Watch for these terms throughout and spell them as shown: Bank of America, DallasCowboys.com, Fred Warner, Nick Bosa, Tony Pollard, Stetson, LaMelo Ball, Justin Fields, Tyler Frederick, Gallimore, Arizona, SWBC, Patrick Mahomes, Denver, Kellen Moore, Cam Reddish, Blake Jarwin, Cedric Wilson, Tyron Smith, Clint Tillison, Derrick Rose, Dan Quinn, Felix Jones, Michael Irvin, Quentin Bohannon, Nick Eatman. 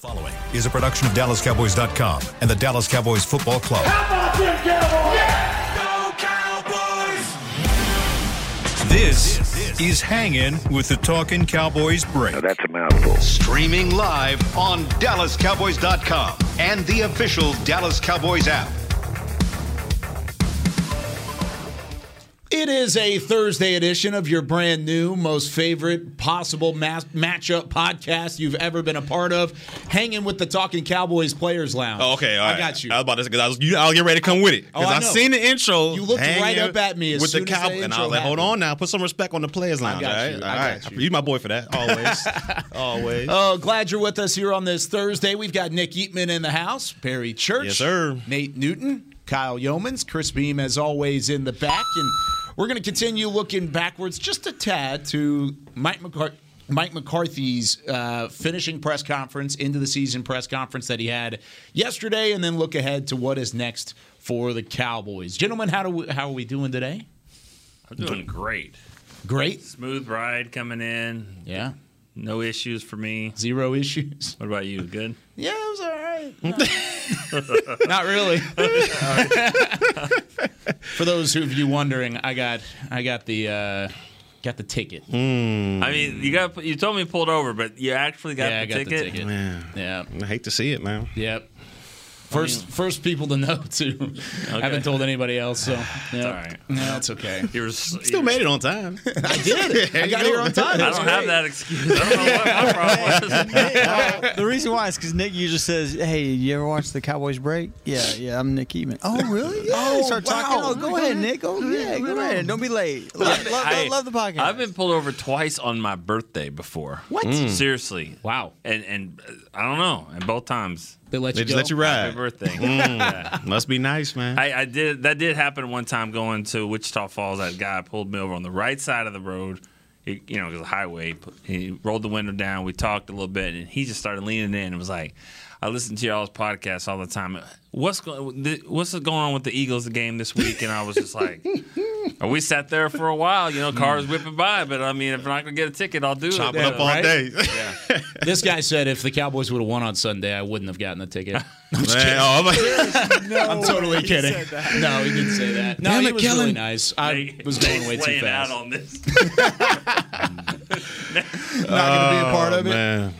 The following is a production of DallasCowboys.com and the Dallas Cowboys Football Club. How about them Cowboys? Yeah! Go Cowboys! This is Hanging with the Talkin' Cowboys Break. Now that's a mouthful. Streaming live on DallasCowboys.com and the official Dallas Cowboys app. It is a Thursday edition of your brand new, most favorite possible matchup podcast you've ever been a part of, Hanging with the Talking Cowboys Players Lounge. Oh, okay, all right. I got you. I was about to say, because I was getting ready to come with it. Because I seen the intro. You looked right up at me as soon as the intro happened. And I was like, hold on now. Put some respect on the Players Lounge. All right. You're my boy for that. Always. Oh, glad you're with us here on this Thursday. We've got Nick Eatman in the house, Barry Church. Yes, sir. Nate Newton, Kyle Youmans, Chris Beam, as always, in the back. And we're going to continue looking backwards just a tad to Mike McCarthy's finishing press conference, end of the season press conference that he had yesterday, and then look ahead to what is next for the Cowboys. Gentlemen, how are we doing today? I'm doing great. Great? Smooth ride coming in. Yeah. No issues for me. Zero issues. What about you? Good? Yeah, it was all right. Not really. For those of you wondering, I got the ticket. I mean, you told me pulled over, but you actually got the ticket. Man. Yeah. I hate to see it, man. Yep. First people to know, too. Okay. I haven't told anybody else, so. Yep. All right. No, it's okay. You still made it on time. I did. I got here on time. I don't have that excuse. I don't know what my problem is. The reason why is because Nick usually says, hey, you ever watch the Cowboys Break? Yeah, I'm Nick Eatman. Oh, really? Yeah. Oh, wow. Oh, go ahead, Nick. Oh, yeah, go ahead. Don't be late. Love the podcast. I've been pulled over twice on my birthday before. What? Seriously. Wow. And I don't know. And both times. They just let you ride. Happy birthday. Yeah. Must be nice, man. I did. That did happen one time going to Wichita Falls. That guy pulled me over on the right side of the road. It was a highway. He rolled the window down. We talked a little bit, and he just started leaning in and was like, I listen to y'all's podcasts all the time. What's going on with the Eagles game this week? And I was just like, we sat there for a while, cars whipping by. But, I mean, if I'm not going to get a ticket, I'll do it. Chopping up all day. Yeah. This guy said if the Cowboys would have won on Sunday, I wouldn't have gotten the ticket. I'm totally kidding. No, he didn't say that. No, he was really nice. I was going way too fast. Out on this. Not going to be a part of it. Man.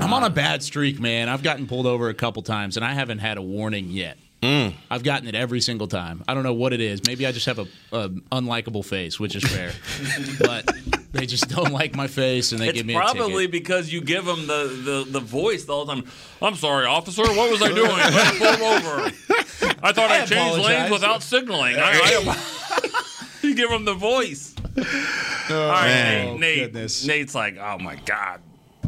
I'm on a bad streak, man. I've gotten pulled over a couple times, and I haven't had a warning yet. I've gotten it every single time. I don't know what it is. Maybe I just have a unlikable face, which is fair. But they just don't like my face, and they give me a ticket. It's probably because you give them the voice the whole time. I'm sorry, officer. What was I doing? I pulled over. I thought I changed lanes without signaling. You give them the voice. All right, man. Nate's like, oh, my God.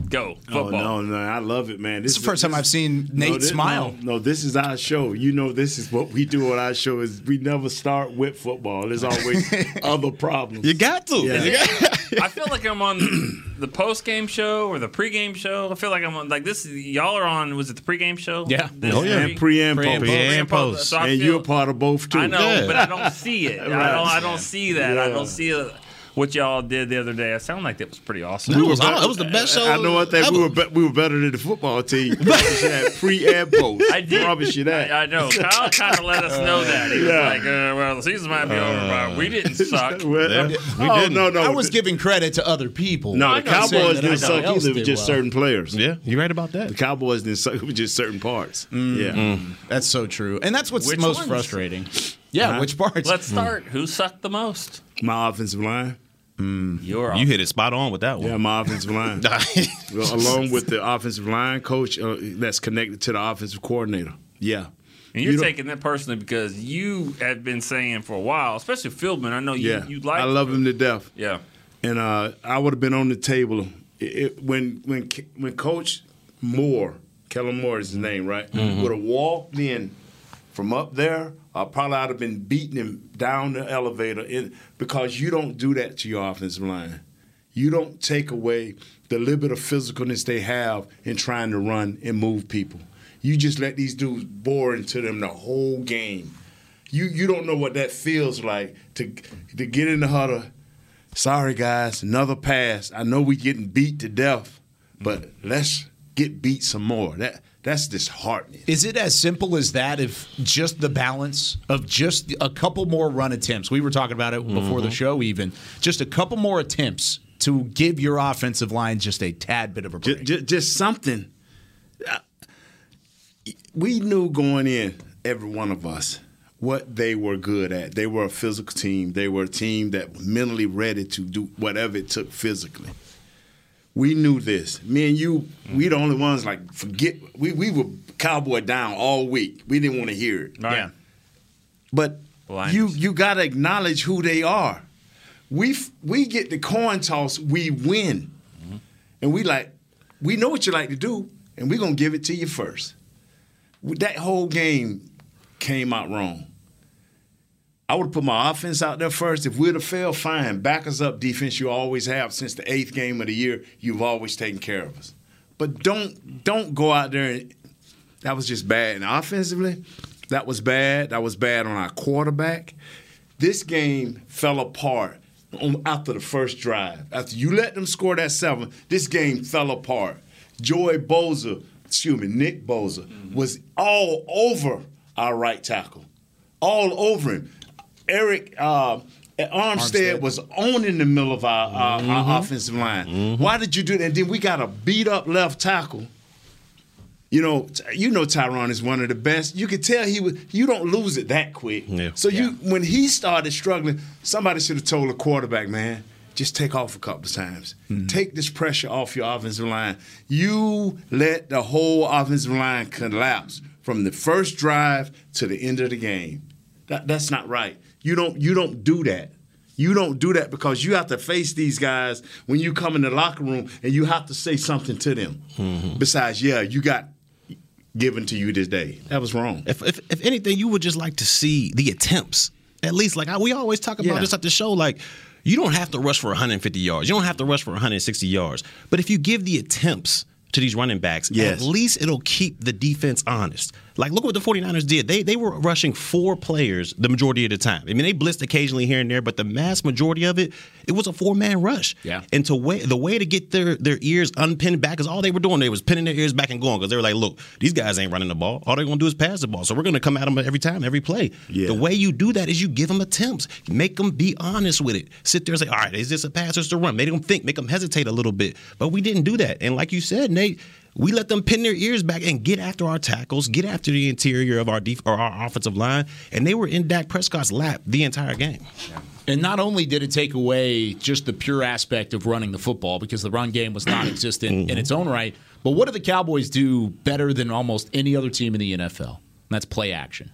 Go football. Oh, no, I love it, man. This is the first time I've seen Nate smile. No, this is our show. This is what we do on our show is we never start with football. There's always other problems. You got to. Yeah. I feel like I'm on the post-game show or the pre-game show. I feel like I'm on this. Y'all are on. Was it the pre-game show? Yeah. And pre and post. So and you're part of both too. I know, but I don't see it. Right. I don't see that. Yeah. I don't see it. What y'all did the other day, I sound like that was pretty awesome. It was the best show. I know what that we were better than the football team. Pre and post. I did. Promise you that. I know. Kyle kind of let us know that. He was like, well, the season might be over, but we didn't suck. We didn't. No. I was giving credit to other people. No, the Cowboys didn't suck either. It was just certain players. Yeah, you're right about that. The Cowboys didn't suck. It was just certain parts. That's so true. And that's what's most frustrating. Yeah, which parts? Let's start. Who sucked the most? My offensive line. You hit it spot on with that one. Yeah, my offensive line. Along with the offensive line coach that's connected to the offensive coordinator. Yeah. And you're taking that personally because you have been saying for a while, especially Fieldman, I know you like him. I love him to death. Yeah. And I would have been on the table when Coach Moore, Kellen Moore is his name, right, would have walked in from up there. Probably I'd have been beating him down the elevator because you don't do that to your offensive line. You don't take away the little bit of physicalness they have in trying to run and move people. You just let these dudes bore into them the whole game. You don't know what that feels like to get in the huddle. Sorry, guys, another pass. I know we're getting beat to death, but let's – get beat some more. That's disheartening. Is it as simple as that, if just the balance of just a couple more run attempts? We were talking about it before the show even. Just a couple more attempts to give your offensive line just a tad bit of a break. Just something. We knew going in, every one of us, what they were good at. They were a physical team. They were a team that was mentally ready to do whatever it took physically. We knew this. Me and you, we the only ones like, forget. We were Cowboy down all week. We didn't want to hear it. Right. Yeah. But you got to acknowledge who they are. We get the coin toss, we win. And we know what you like to do, and we're going to give it to you first. That whole game came out wrong. I would have put my offense out there first. If we'd have failed, fine. Back us up, defense. You always have since the eighth game of the year. You've always taken care of us. But don't go out there. That was just bad. And offensively, that was bad. That was bad on our quarterback. This game fell apart after the first drive. After you let them score that 7, this game fell apart. Nick Bosa was all over our right tackle. All over him. Arik Armstead was on in the middle of our offensive line. Why did you do that? And then we got a beat-up left tackle. You know Tyron is one of the best. You could tell you don't lose it that quick. Yeah. So when he started struggling, somebody should have told the quarterback, man, just take off a couple of times. Take this pressure off your offensive line. You let the whole offensive line collapse from the first drive to the end of the game. That's not right. You don't do that. You don't do that because you have to face these guys when you come in the locker room and you have to say something to them. Besides, you got given to you this day. That was wrong. If anything, you would just like to see the attempts. At least, we always talk about this at the show, you don't have to rush for 150 yards. You don't have to rush for 160 yards. But if you give the attempts to these running backs, at least it'll keep the defense honest. Look what the 49ers did. They were rushing 4 players the majority of the time. I mean, they blitzed occasionally here and there, but the mass majority of it, it was a 4-man rush. Yeah. And the way to get their ears unpinned back is all they were doing. They was pinning their ears back and going because they were like, look, these guys ain't running the ball. All they're going to do is pass the ball. So we're going to come at them every time, every play. Yeah. The way you do that is you give them attempts. Make them be honest with it. Sit there and say, all right, is this a pass or is it a run? Make them think. Make them hesitate a little bit. But we didn't do that. And like you said, Nate, we let them pin their ears back and get after our tackles, get after the interior of our offensive line, and they were in Dak Prescott's lap the entire game. Yeah. And not only did it take away just the pure aspect of running the football because the run game was non-existent in its own right, but what do the Cowboys do better than almost any other team in the NFL? And that's play action.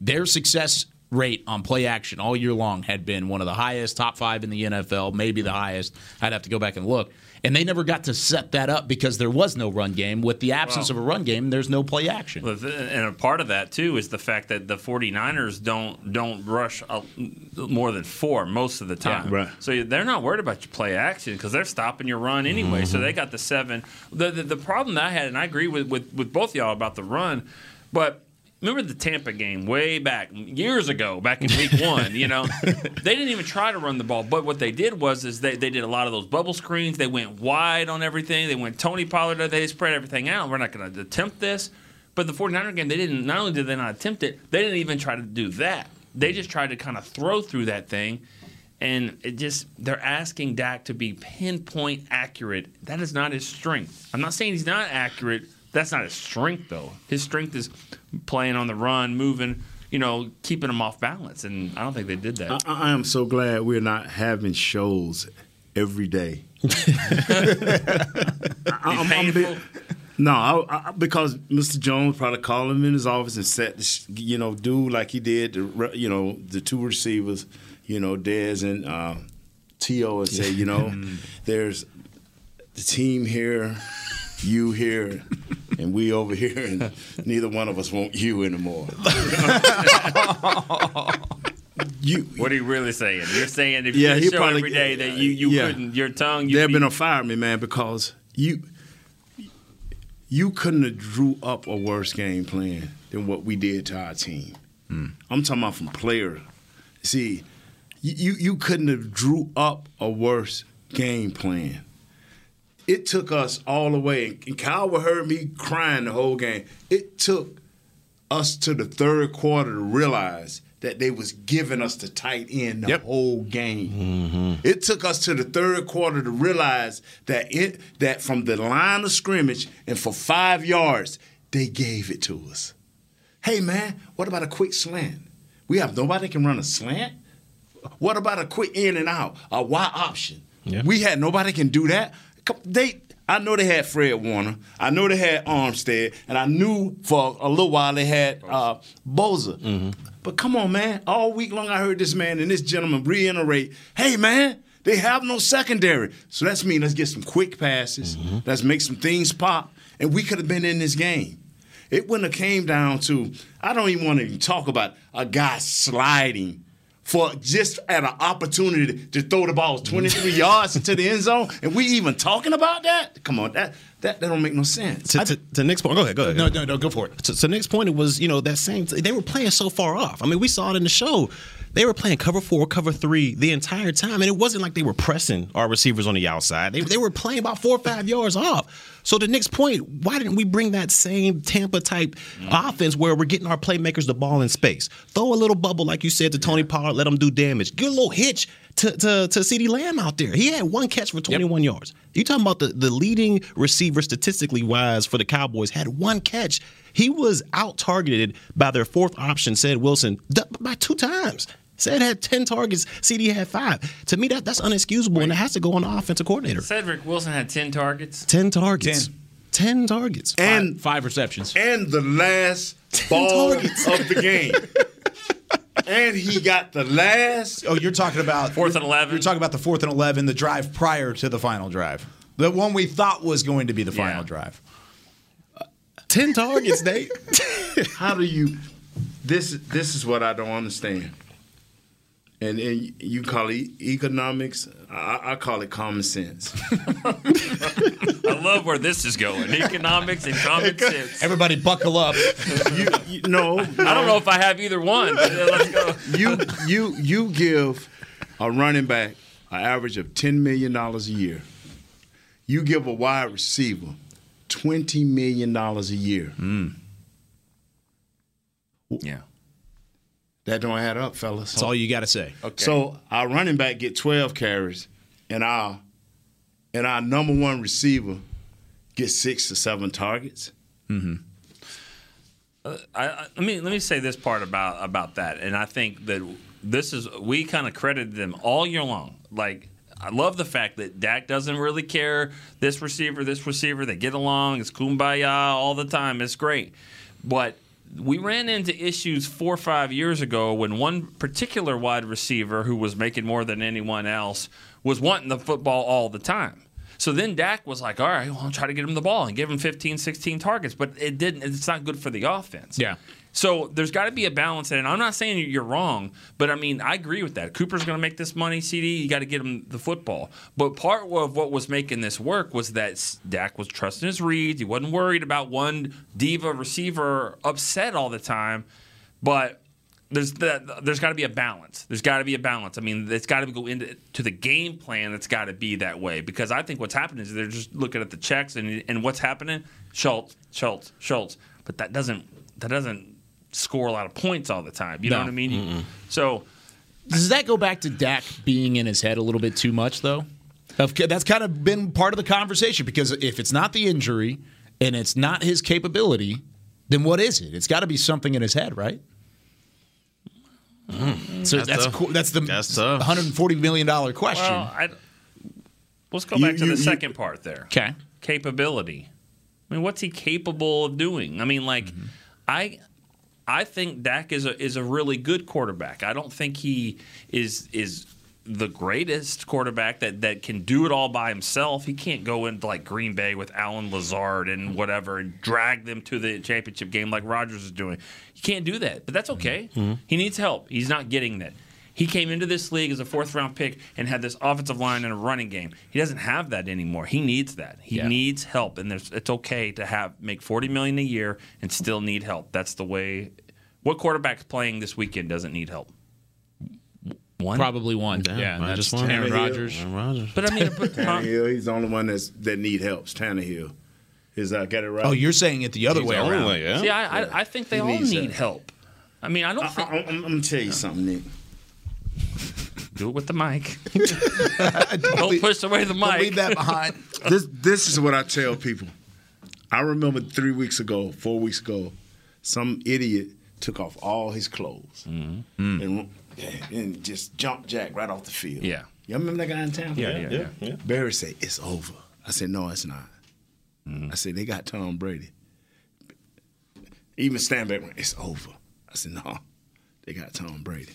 Their success rate on play action all year long had been one of the highest, top 5 in the NFL, maybe the highest. I'd have to go back and look. And they never got to set that up because there was no run game. With the absence of a run game, there's no play action. And a part of that, too, is the fact that the 49ers don't rush more than 4 most of the time. Yeah, right. So they're not worried about your play action because they're stopping your run anyway. So they got the 7. The problem that I had, and I agree with both of y'all about the run, but remember the Tampa game way back, years ago, back in week 1, They didn't even try to run the ball. But what they did was they did a lot of those bubble screens. They went wide on everything. They went Tony Pollard. They spread everything out. We're not going to attempt this. But the 49er game, not only did they not attempt it, they didn't even try to do that. They just tried to kind of throw through that thing. And they're asking Dak to be pinpoint accurate. That is not his strength. I'm not saying he's not accurate. That's not his strength, though. His strength is playing on the run, moving, keeping him off balance. And I don't think they did that. I am so glad we're not having shows every day. Because Mr. Jones probably called him in his office and set, do like he did, the 2 receivers, Dez and T.O. and say, there's the team here, you here, and we over here, and neither one of us want you anymore. What are you really saying? You're saying if you show every day that you couldn't, your tongue. There have been a fireman, man, because you couldn't have drew up a worse game plan than what we did to our team. I'm talking about from player. See, you couldn't have drew up a worse game plan. It took us all the way. And Kyle heard me crying the whole game. It took us to the third quarter to realize that they was giving us the tight end the whole game. Mm-hmm. It took us to the third quarter to realize that that from the line of scrimmage and for 5 yards, they gave it to us. Hey, man, what about a quick slant? We have nobody can run a slant? What about a quick in and out, a wide option? Yeah. We had nobody can do that. I know they had Fred Warner. I know they had Armstead. And I knew for a little while they had Bosa. Mm-hmm. But come on, man. All week long I heard this man and this gentleman reiterate, hey, man, they have no secondary. So that's mean let's get some quick passes. Mm-hmm. Let's make some things pop. And we could have been in this game. It wouldn't have came down to, I don't even want to even talk about a guy sliding for just at an opportunity to throw the ball 23 yards into the end zone, and we even talking about that? Come on, that don't make no sense. To Nick's point, go ahead. No, go for it. So Nick's point was, that same they were playing so far off. I mean, we saw it in the show. They were playing cover 4, cover 3 the entire time, and it wasn't like they were pressing our receivers on the outside. They were playing about 4 or 5 yards off. So to Nick's point, why didn't we bring that same Tampa-type offense where we're getting our playmakers the ball in space? Throw a little bubble, like you said, to Tony Pollard, let him do damage. Get a little hitch to CeeDee Lamb out there. He had one catch for 21 yards. You're talking about the leading receiver statistically-wise for the Cowboys had one catch. He was out-targeted by their fourth option, Ced Wilson, by 2 times. Ced had 10 targets. CeeDee had 5. To me, that's unexcusable, and it has to go on the offensive coordinator. Cedric Wilson had 10 targets. 10 targets. And 5 receptions. And the last ball of the game. And he got the last. Oh, you're talking about 4th and 11. You're talking about the 4th and 11, the drive prior to the final drive. The one we thought was going to be the final drive. 10 targets, Nate. How do you – this is what I don't understand. And you call it economics. I call it common sense. I love where this is going. Economics and common sense. Everybody buckle up. No. I don't know if I have either one. Let's go. You give a running back an average of $10 million a year. You give a wide receiver $20 million a year. Mm. Yeah. That don't add up, fellas. That's all you got to say. Okay. So our running back get 12 carries, and our number one receiver gets 6 to 7 targets. Mm-hmm. Let me say this part about that, and I think that this is we kind of credited them all year long. Like I love the fact that Dak doesn't really care. This receiver, they get along. It's kumbaya all the time. It's great, but. We ran into issues 4 or 5 years ago when one particular wide receiver who was making more than anyone else was wanting the football all the time. So then Dak was like, all right, well, I'll try to get him the ball and give him 15, 16 targets. But it didn't. It's not good for the offense. Yeah. So there's got to be a balance. And I'm not saying you're wrong, but, I mean, I agree with that. Cooper's going to make this money, CeeDee. You got to get him the football. But part of what was making this work was that Dak was trusting his reads. He wasn't worried about one diva receiver upset all the time. But there's got to be a balance. There's got to be a balance. I mean, it's got to go into the game plan that's got to be that way. Because I think what's happening is they're just looking at the checks and what's happening, Schultz. But that doesn't score a lot of points all the time. You know what I mean? Mm-mm. So does that go back to Dak being in his head a little bit too much, though? That's kind of been part of the conversation, because if it's not the injury and it's not his capability, then what is it? It's got to be something in his head, right? Mm, so that's the $140 million question. Well, let's go back to the second part there. Okay. Capability. I mean, what's he capable of doing? I mean, like, mm-hmm. I think Dak is a really good quarterback. I don't think he is the greatest quarterback that can do it all by himself. He can't go into like Green Bay with Allen Lazard and whatever and drag them to the championship game like Rodgers is doing. He can't do that, but that's okay. Mm-hmm. He needs help. He's not getting that. He came into this league as a 4th-round pick and had this offensive line and a running game. He doesn't have that anymore. He needs that. He needs help, and it's okay to make $40 million a year and still need help. That's the way. What quarterback playing this weekend doesn't need help? One? Probably one. Yeah, just one. Aaron Rodgers. But I mean, Tannehill, he's the only one that needs help. Tannehill. Is I got it right? Oh, you're saying it the other way around. Yeah. See, I think they all need help. I mean, I don't think. I'm going to tell you something, Nick. Do it with the mic. Don't push away the mic. Don't leave that behind. This is what I tell people. I remember 4 weeks ago, some idiot took off all his clothes and just jumped Jack right off the field. Yeah. Y'all remember that guy in Tampa? Yeah. Barry said, it's over. I said, no, it's not. I said, they got Tom Brady. Even Stanback went, it's over. I said, no, they got Tom Brady.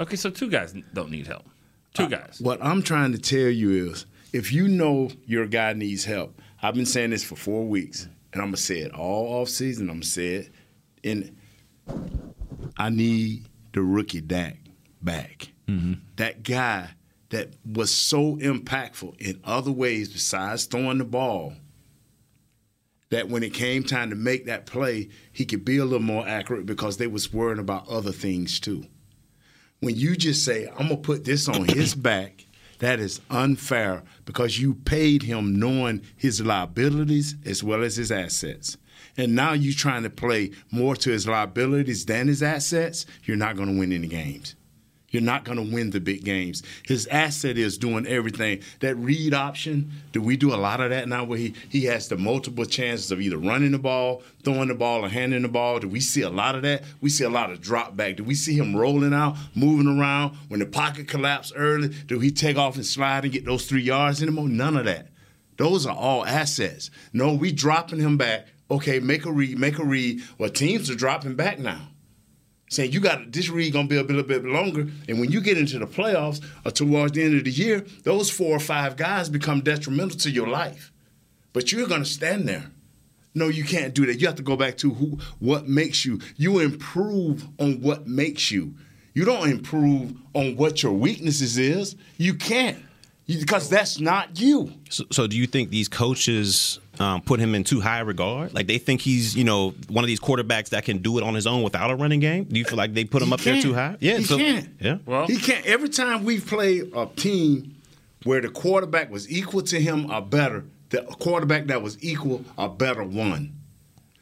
Okay, so 2 guys don't need help. 2 guys. What I'm trying to tell you is, if you know your guy needs help, I've been saying this for 4 weeks, and I'm going to say it all offseason. I'm going to say it. I need the rookie Dak back. Mm-hmm. That guy that was so impactful in other ways besides throwing the ball, that when it came time to make that play, he could be a little more accurate because they was worrying about other things too. When you just say, I'm going to put this on his back, that is unfair because you paid him knowing his liabilities as well as his assets. And now you're trying to play more to his liabilities than his assets, you're not going to win any games. You're not going to win the big games. His asset is doing everything. That read option, do we do a lot of that now where he has the multiple chances of either running the ball, throwing the ball, or handing the ball? Do we see a lot of that? We see a lot of drop back. Do we see him rolling out, moving around? When the pocket collapses early, do he take off and slide and get those 3 yards anymore? None of that. Those are all assets. No, we dropping him back. Okay, make a read. Well, teams are dropping back now. Saying you got this read gonna be a little bit longer, and when you get into the playoffs or towards the end of the year, those 4 or 5 guys become detrimental to your life. But you're gonna stand there. No, you can't do that. You have to go back to what makes you. You improve on what makes you. You don't improve on what your weaknesses is. You can't, because that's not you. So do you think these coaches put him in too high regard? Like they think he's, one of these quarterbacks that can do it on his own without a running game? Do you feel like they put him up there too high? Yeah, he can't. Yeah. Well, he can't. Every time we've played a team where the quarterback was equal to him or better, the quarterback that was equal or better won.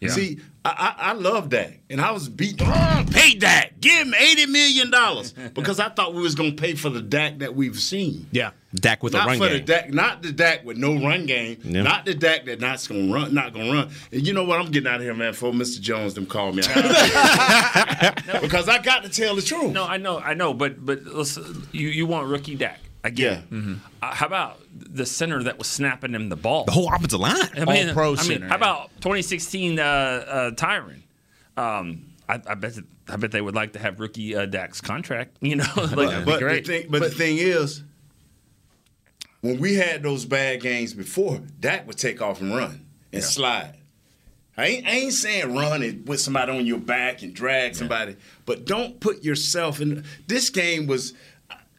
Yeah. See, I love that. And I was beating, pay Dak. Give him $80 million. Because I thought we was going to pay for the Dak that we've seen. Yeah, Dak with a run game. Not the Dak with no run game. Yeah. Not the Dak that's not going to run. And you know what? I'm getting out of here, man, before Mr. Jones them call me. Because I got to tell the truth. No, I know. But listen, you want rookie Dak. Again, yeah. Mm-hmm. How about the center that was snapping him the ball? The whole offensive line. All-pro center. How about 2016 Tyron? I bet they would like to have rookie Dak's contract. But great. The thing is, when we had those bad games before, Dak would take off and run and slide. I ain't saying run and put somebody on your back and drag somebody, but don't put yourself in. This game was.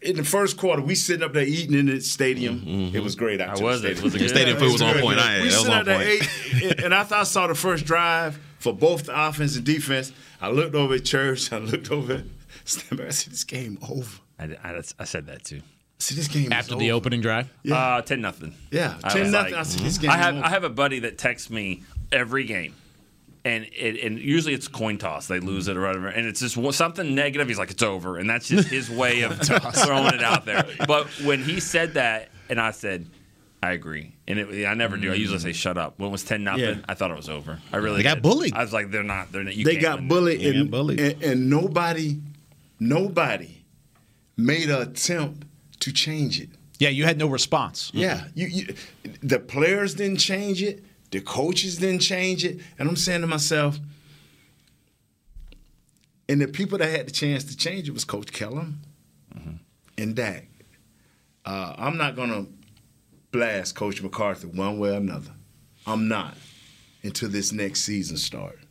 In the first quarter, we sitting up there eating in the stadium. Mm-hmm. It was great. The stadium food was on point. We sitting up there ate, and after I saw the first drive for both the offense and defense, I looked over at Church. I looked over at Stanback. I said, this game over. I said that too. I said, this game after the opening drive? Yeah. 10-0. Yeah, 10-0. I said, this game over. I have a buddy that texts me every game. And usually it's coin toss. They lose it or whatever. And it's just something negative. He's like, it's over. And that's just his way of throwing it out there. But when he said that, and I said, I agree. And I never do. I usually say, shut up. When it was 10-0, I thought it was over. I really did. Got bullied. I was like, they're not. They got bullied. And nobody made an attempt to change it. Yeah, you had no response. Yeah. The players didn't change it. The coaches didn't change it. And I'm saying to myself, and the people that had the chance to change it was Coach Kellen and Dak. I'm not going to blast Coach McCarthy one way or another. I'm not until this next season starts.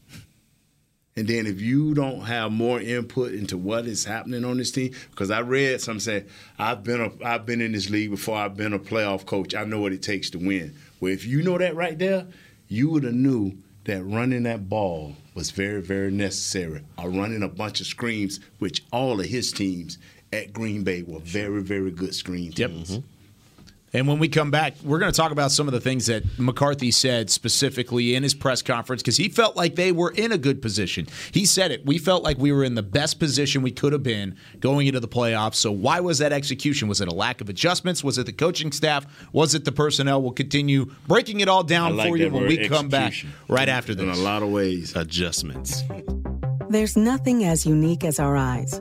And then if you don't have more input into what is happening on this team, because I read some saying, I've been in this league before. I've been a playoff coach. I know what it takes to win. Well, if you know that right there, you would have knew that running that ball was very, very necessary, or running a bunch of screens, which all of his teams at Green Bay were very, very good screen teams. Yep. Mm-hmm. And when we come back, we're going to talk about some of the things that McCarthy said specifically in his press conference, because he felt like they were in a good position. He said it. We felt like we were in the best position we could have been going into the playoffs. So why was that execution? Was it a lack of adjustments? Was it the coaching staff? Was it the personnel? We'll continue breaking it all down for you when we come back right after this. In a lot of ways, adjustments. There's nothing as unique as our eyes,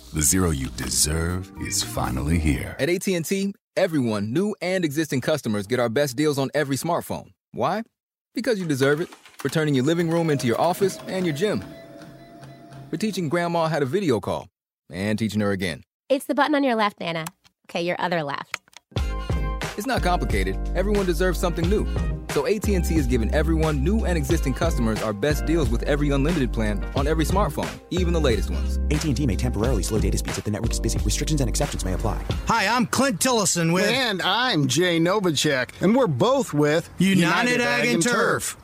The zero you deserve is finally here. At AT&T, everyone, new and existing customers, get our best deals on every smartphone. Why? Because you deserve it. For turning your living room into your office and your gym. For teaching Grandma how to video call. And teaching her again. It's the button on your left, Nana. Okay, your other left. It's not complicated. Everyone deserves something new. So AT&T has given everyone, new and existing customers, our best deals with every unlimited plan on every smartphone, even the latest ones. AT&T may temporarily slow data speeds if the network is busy. Restrictions and exceptions may apply. Hi, I'm Clint Tillison with... And I'm Jay Novacek, and we're both with... United Ag and Turf,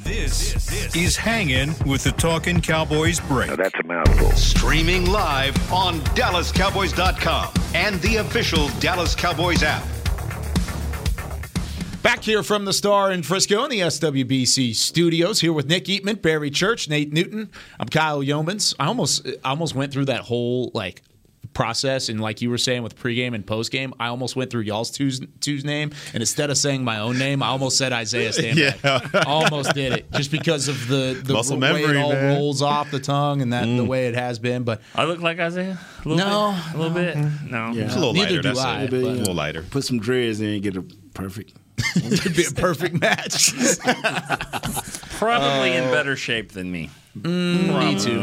This is Hangin' with the Talkin' Cowboys Break. Now that's a mouthful. Streaming live on DallasCowboys.com and the official Dallas Cowboys app. Back here from the Star in Frisco in the SWBC studios, here with Nick Eatman, Barry Church, Nate Newton. I'm Kyle Youmans. I almost went through that whole process, and like you were saying with pregame and postgame, I almost went through y'all's two's name, and instead of saying my own name, I almost said Isaiah Stanback. Yeah. Almost did it, just because of the muscle memory, way it all rolls off the tongue and that the way it has been. But I look like Isaiah? A little bit? No. Yeah. It's a little lighter. Neither do I. A little lighter. Put some dreads in and get a perfect... It'd be a perfect match. Probably in better shape than me. Me too.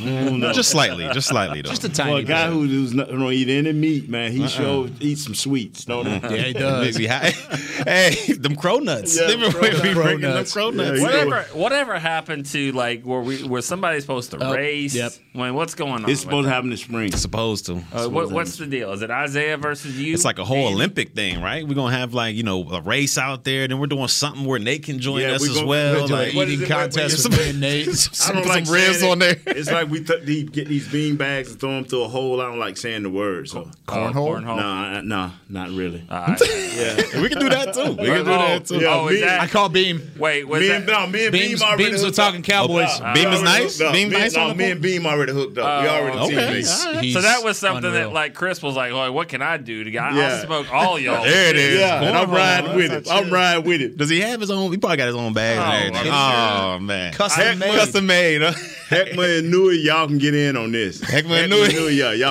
No. Just slightly, though. Just a tiny bit. Well, a guy who's not going to eat any meat, man, he sure eats some sweets, don't he? Yeah, he does. Hey, them crow nuts. Yeah, them crow nuts. Whatever happened to, where somebody's supposed to race? Yep. What's going on? It's supposed to happen this spring. It's supposed to. What's the deal? Is it Isaiah versus you? It's like a whole Olympic thing, right? We're going to have, a race out there, then we're doing something where Nate can join us as well. Eating contest with me and Nate. Some ribs on there. It's like we get these bean bags and throw them through a hole. I don't like saying the words. So. Cornhole? No, not really. Right. Yeah. We can do that too. We can do that too. Yeah, I call Beam. Wait, what's that? No, me and Beam already. Beams are talking Cowboys. Beam is nice? Beam nice? No, me and Beam already hooked up. We already teammates. Right. So that was something unreal. That Chris was like, oh, what can I do? I'll smoke all y'all. There it is. And I'm riding with it. Does he have his own? He probably got his own bag and everything. Oh, man. Custom made. Heckma and Nui, y'all can get in on this. Y'all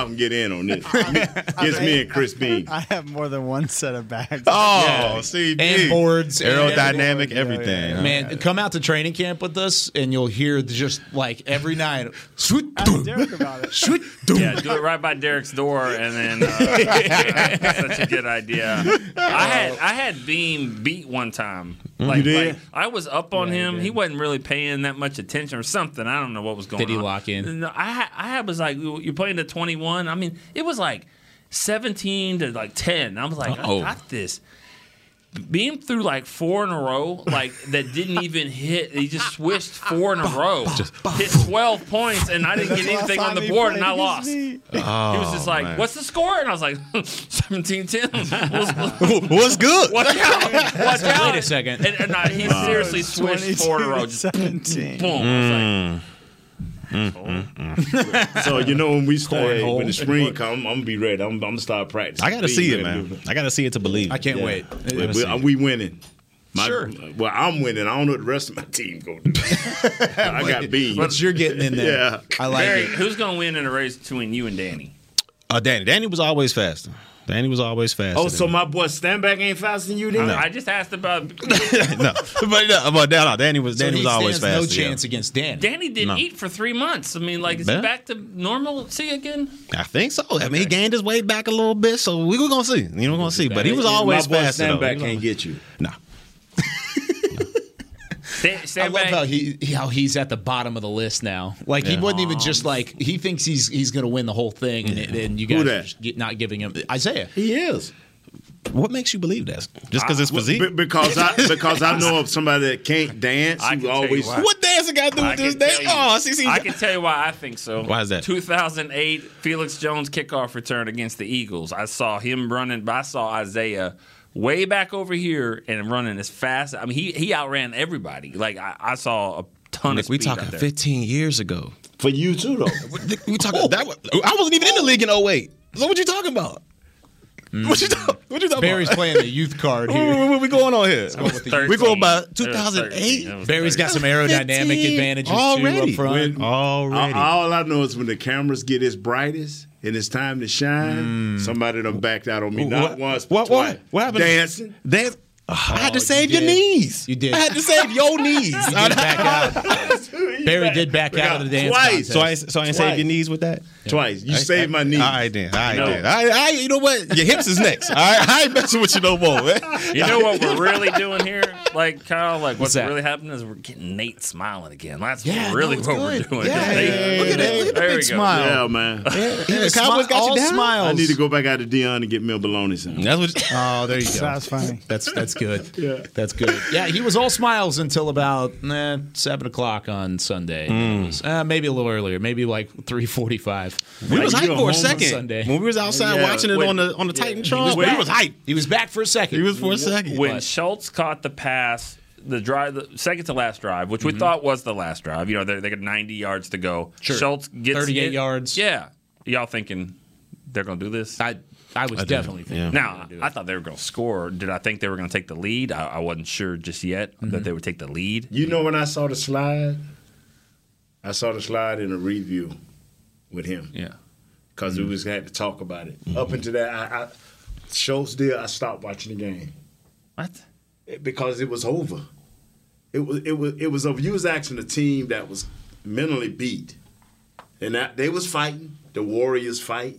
can get in on this. It's me and Chris Beam. I have more than one set of bags. See, and boards, aerodynamic, everything. Yeah. Man, come out to training camp with us, and you'll hear just every night. Ask Derek about it. Yeah, do it right by Derek's door, and then that's such a good idea. I had Beam beat one time. You did? I was up on him. He wasn't really paying that much attention or something. I don't know what was going on. Did he lock in? I was like, you're playing the 21. I mean, it was 17 to 10. I was like, I got this. Beam threw like four in a row, like that didn't even hit. He just swished four in a row, hit 12 points, and I didn't get anything on the board, and I lost. He was just like, "What's the score?" And I was like, 17-10. What's good? Watch out! Watch out! Wait a second. And he seriously swished four in a row. Just 17. Boom. I was like, So you know when we start, when the spring comes, I'm gonna be ready. I'm gonna start practicing. I gotta see it, man. I gotta see it to believe. I can't wait. We winning. Well, I'm winning. I don't know what the rest of my team going to do. I got Beam. But you're getting in there. Yeah. I like Barry, it. Who's gonna win in a race between you and Danny? Danny. Danny was always faster. Danny was always faster. Oh, so my boy Stanback ain't faster than you, then? No. I just asked about. No, Danny was always faster. No chance against Danny. Danny didn't eat for 3 months. I mean, like, is he back to normalcy again? I think so. I mean, he gained his weight back a little bit, so we were gonna see. You know, gonna see, but he was always faster. My boy Stanback can't get you. No. I love how he's at the bottom of the list now. Like he wasn't even just like he thinks he's going to win the whole thing, and you guys are just not giving him Isaiah. He is. What makes you believe that? Just because it's physique? Because I know of somebody that can't dance. Who always what dance got to do with this dance? I can tell you why I think so. Why is that? 2008 Felix Jones kickoff return against the Eagles. I saw him running. I saw Isaiah way back over here and running as fast. I mean, he outran everybody. Like, I saw a ton of speed out there. We talking 15 years ago. For you, too, though. we talking that. I wasn't even in the league in 08. So what you talking about? What you talking Barry's about? Barry's playing the youth card here. What we going on here? We go about 2008. Barry's got some aerodynamic advantages, already. Too, up front. All I know is when the cameras get its brightest, and it's time to shine. Somebody done backed out on me. Not once, but twice. What happened? Dancing. I had to save your knees. You did. I had to save your knees. I did back out. Barry did back out of the dance contest. Twice. So I ain't saved your knees with that? Yeah. Twice. You saved my knees. All right, then. You know what? Your hips is next. All right? I ain't messing with you no more, man. You know what we're really doing here? Like, Kyle, what's really happening is we're getting Nate smiling again. That's really what we're doing. Yeah. Look at that. Look at the big smile. Yeah, man. Cowboys got you down? I need to go back out to Dion and get me a bologna sandwich. Oh, there you go. That's funny. That's good. Yeah. That's good. Yeah, he was all smiles until about 7 o'clock on Sunday. Mm. Was, maybe a little earlier, maybe like 3:45. We was hyped for a second when we was outside watching it on the Titantron. He was hyped. He was back for a second. When Schultz caught the pass, the second to last drive, which we thought was the last drive. You know, they got 90 yards to go. Sure. Schultz gets 38 yards. Yeah, y'all thinking they're gonna do this? I was definitely thinking. Yeah. Now, I thought they were going to score. Did I think they were going to take the lead? I wasn't sure just yet that they would take the lead. You know when I saw the slide? I saw the slide in a review with him. Yeah. Because we was had to talk about it. Mm-hmm. Up until that, I stopped watching the game. What? Because it was over. It was over. You was asking a team that was mentally beat. And they was fighting. The Warriors fight.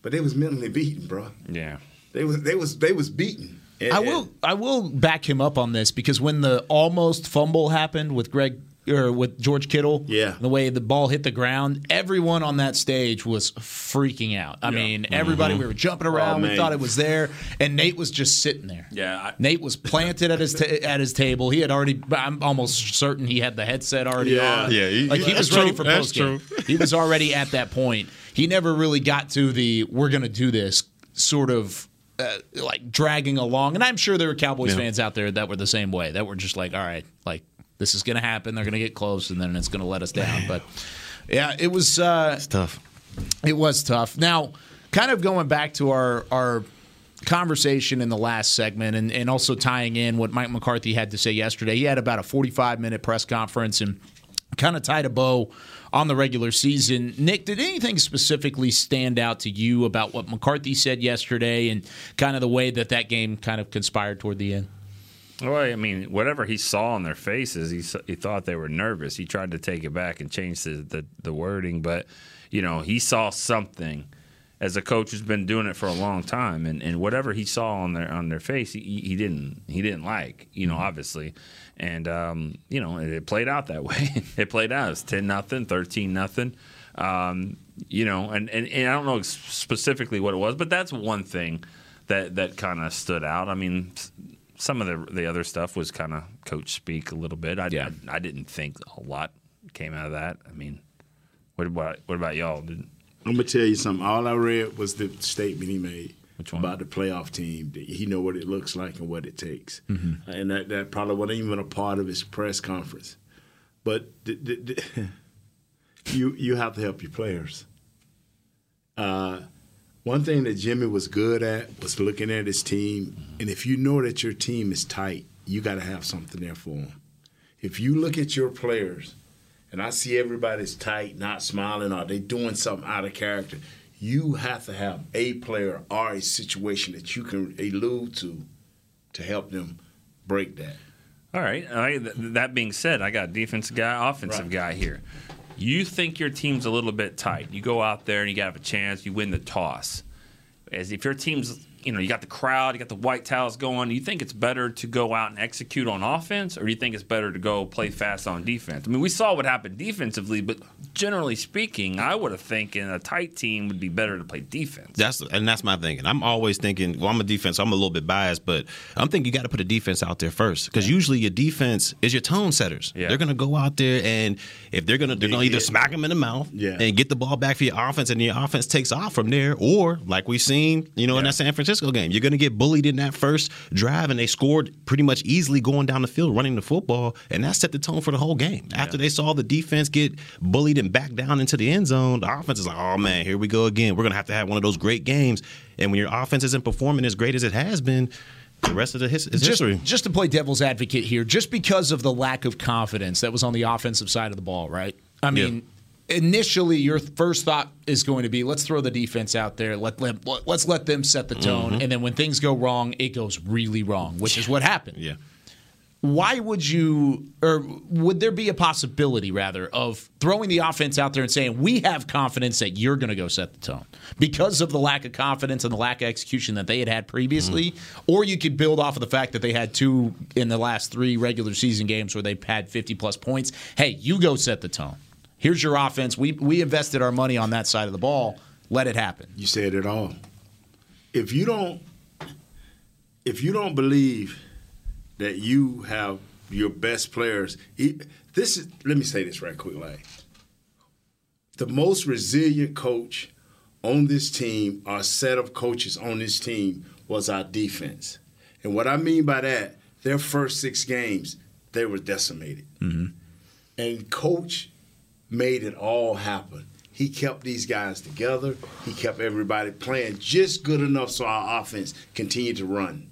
But they was mentally beaten, bro. Yeah, they was beaten. I will back him up on this because when the almost fumble happened with George Kittle, the way the ball hit the ground, everyone on that stage was freaking out. I mean, everybody, we were jumping around. We thought it was there, and Nate was just sitting there. Yeah, Nate was planted at his table. He had already. I'm almost certain he had the headset already on. Yeah, he was ready for postgame. He was already at that point. He never really got to the "we're going to do this" sort of like dragging along, and I'm sure there were Cowboys fans out there that were the same way, that were just like, "All right, like this is going to happen. They're going to get close, and then it's going to let us down." But yeah, it was it's tough. It was tough. Now, kind of going back to our conversation in the last segment, and also tying in what Mike McCarthy had to say yesterday. He had about a 45-minute press conference and kind of tied a bow on the regular season. Nick, did anything specifically stand out to you about what McCarthy said yesterday and kind of the way that game kind of conspired toward the end? Well, I mean, whatever he saw on their faces, he thought they were nervous. He tried to take it back and change the wording, but, you know, he saw something as a coach who's been doing it for a long time, and whatever he saw on their face, he didn't like, you know, obviously. And, you know, it played out that way. It played out. It was 10-0, 13-0. You know, and I don't know specifically what it was, but that's one thing that kind of stood out. I mean, some of the other stuff was kind of coach speak a little bit. I didn't think a lot came out of that. I mean, what about y'all? I'm gonna tell you something. All I read was the statement he made. Which one? About the playoff team. He know what it looks like and what it takes. Mm-hmm. And that probably wasn't even a part of his press conference. But you have to help your players. One thing that Jimmy was good at was looking at his team. And if you know that your team is tight, you got to have something there for them. If you look at your players, and I see everybody's tight, not smiling, or they doing something out of character, you have to have a player or a situation that you can allude to help them break that. All right. That being said, I got defensive guy, offensive guy here. You think your team's a little bit tight. You go out there and you have a chance. You win the toss. As if your team's, you got the crowd, you got the white towels going. Do you think it's better to go out and execute on offense, or do you think it's better to go play fast on defense? I mean, we saw what happened defensively, but generally speaking, I would have thinking a tight team would be better to play defense. That's my thinking. I'm always thinking, well, I'm a defense, so I'm a little bit biased, but I'm thinking you got to put a defense out there first, because usually your defense is your tone setters. Yeah. They're going to go out there, and if they're going to either smack them in the mouth and get the ball back for your offense, and your offense takes off from there, or like we've seen, in that San Francisco game. You're going to get bullied in that first drive, and they scored pretty much easily going down the field, running the football, and that set the tone for the whole game. After they saw the defense get bullied and back down into the end zone, the offense is like, oh, man, here we go again. We're going to have one of those great games. And when your offense isn't performing as great as it has been, the rest of the history. Just to play devil's advocate here, just because of the lack of confidence that was on the offensive side of the ball, right? I mean, initially, your first thought is going to be, let's throw the defense out there. Let's let them set the tone. Mm-hmm. And then when things go wrong, it goes really wrong, which is what happened. Yeah. Why would you – or would there be a possibility, rather, of throwing the offense out there and saying, we have confidence that you're going to go set the tone because of the lack of confidence and the lack of execution that they had previously? Mm-hmm. Or you could build off of the fact that they had two in the last three regular season games where they've had 50-plus points. Hey, you go set the tone. Here's your offense. We invested our money on that side of the ball. Let it happen. You said it all. If you don't believe that you have your best players, let me say this right quick, like the most resilient coach on this team, our set of coaches on this team, was our defense. And what I mean by that, their first 6 games, they were decimated. Mm-hmm. And coach made it all happen. He kept these guys together. He kept everybody playing just good enough so our offense continued to run.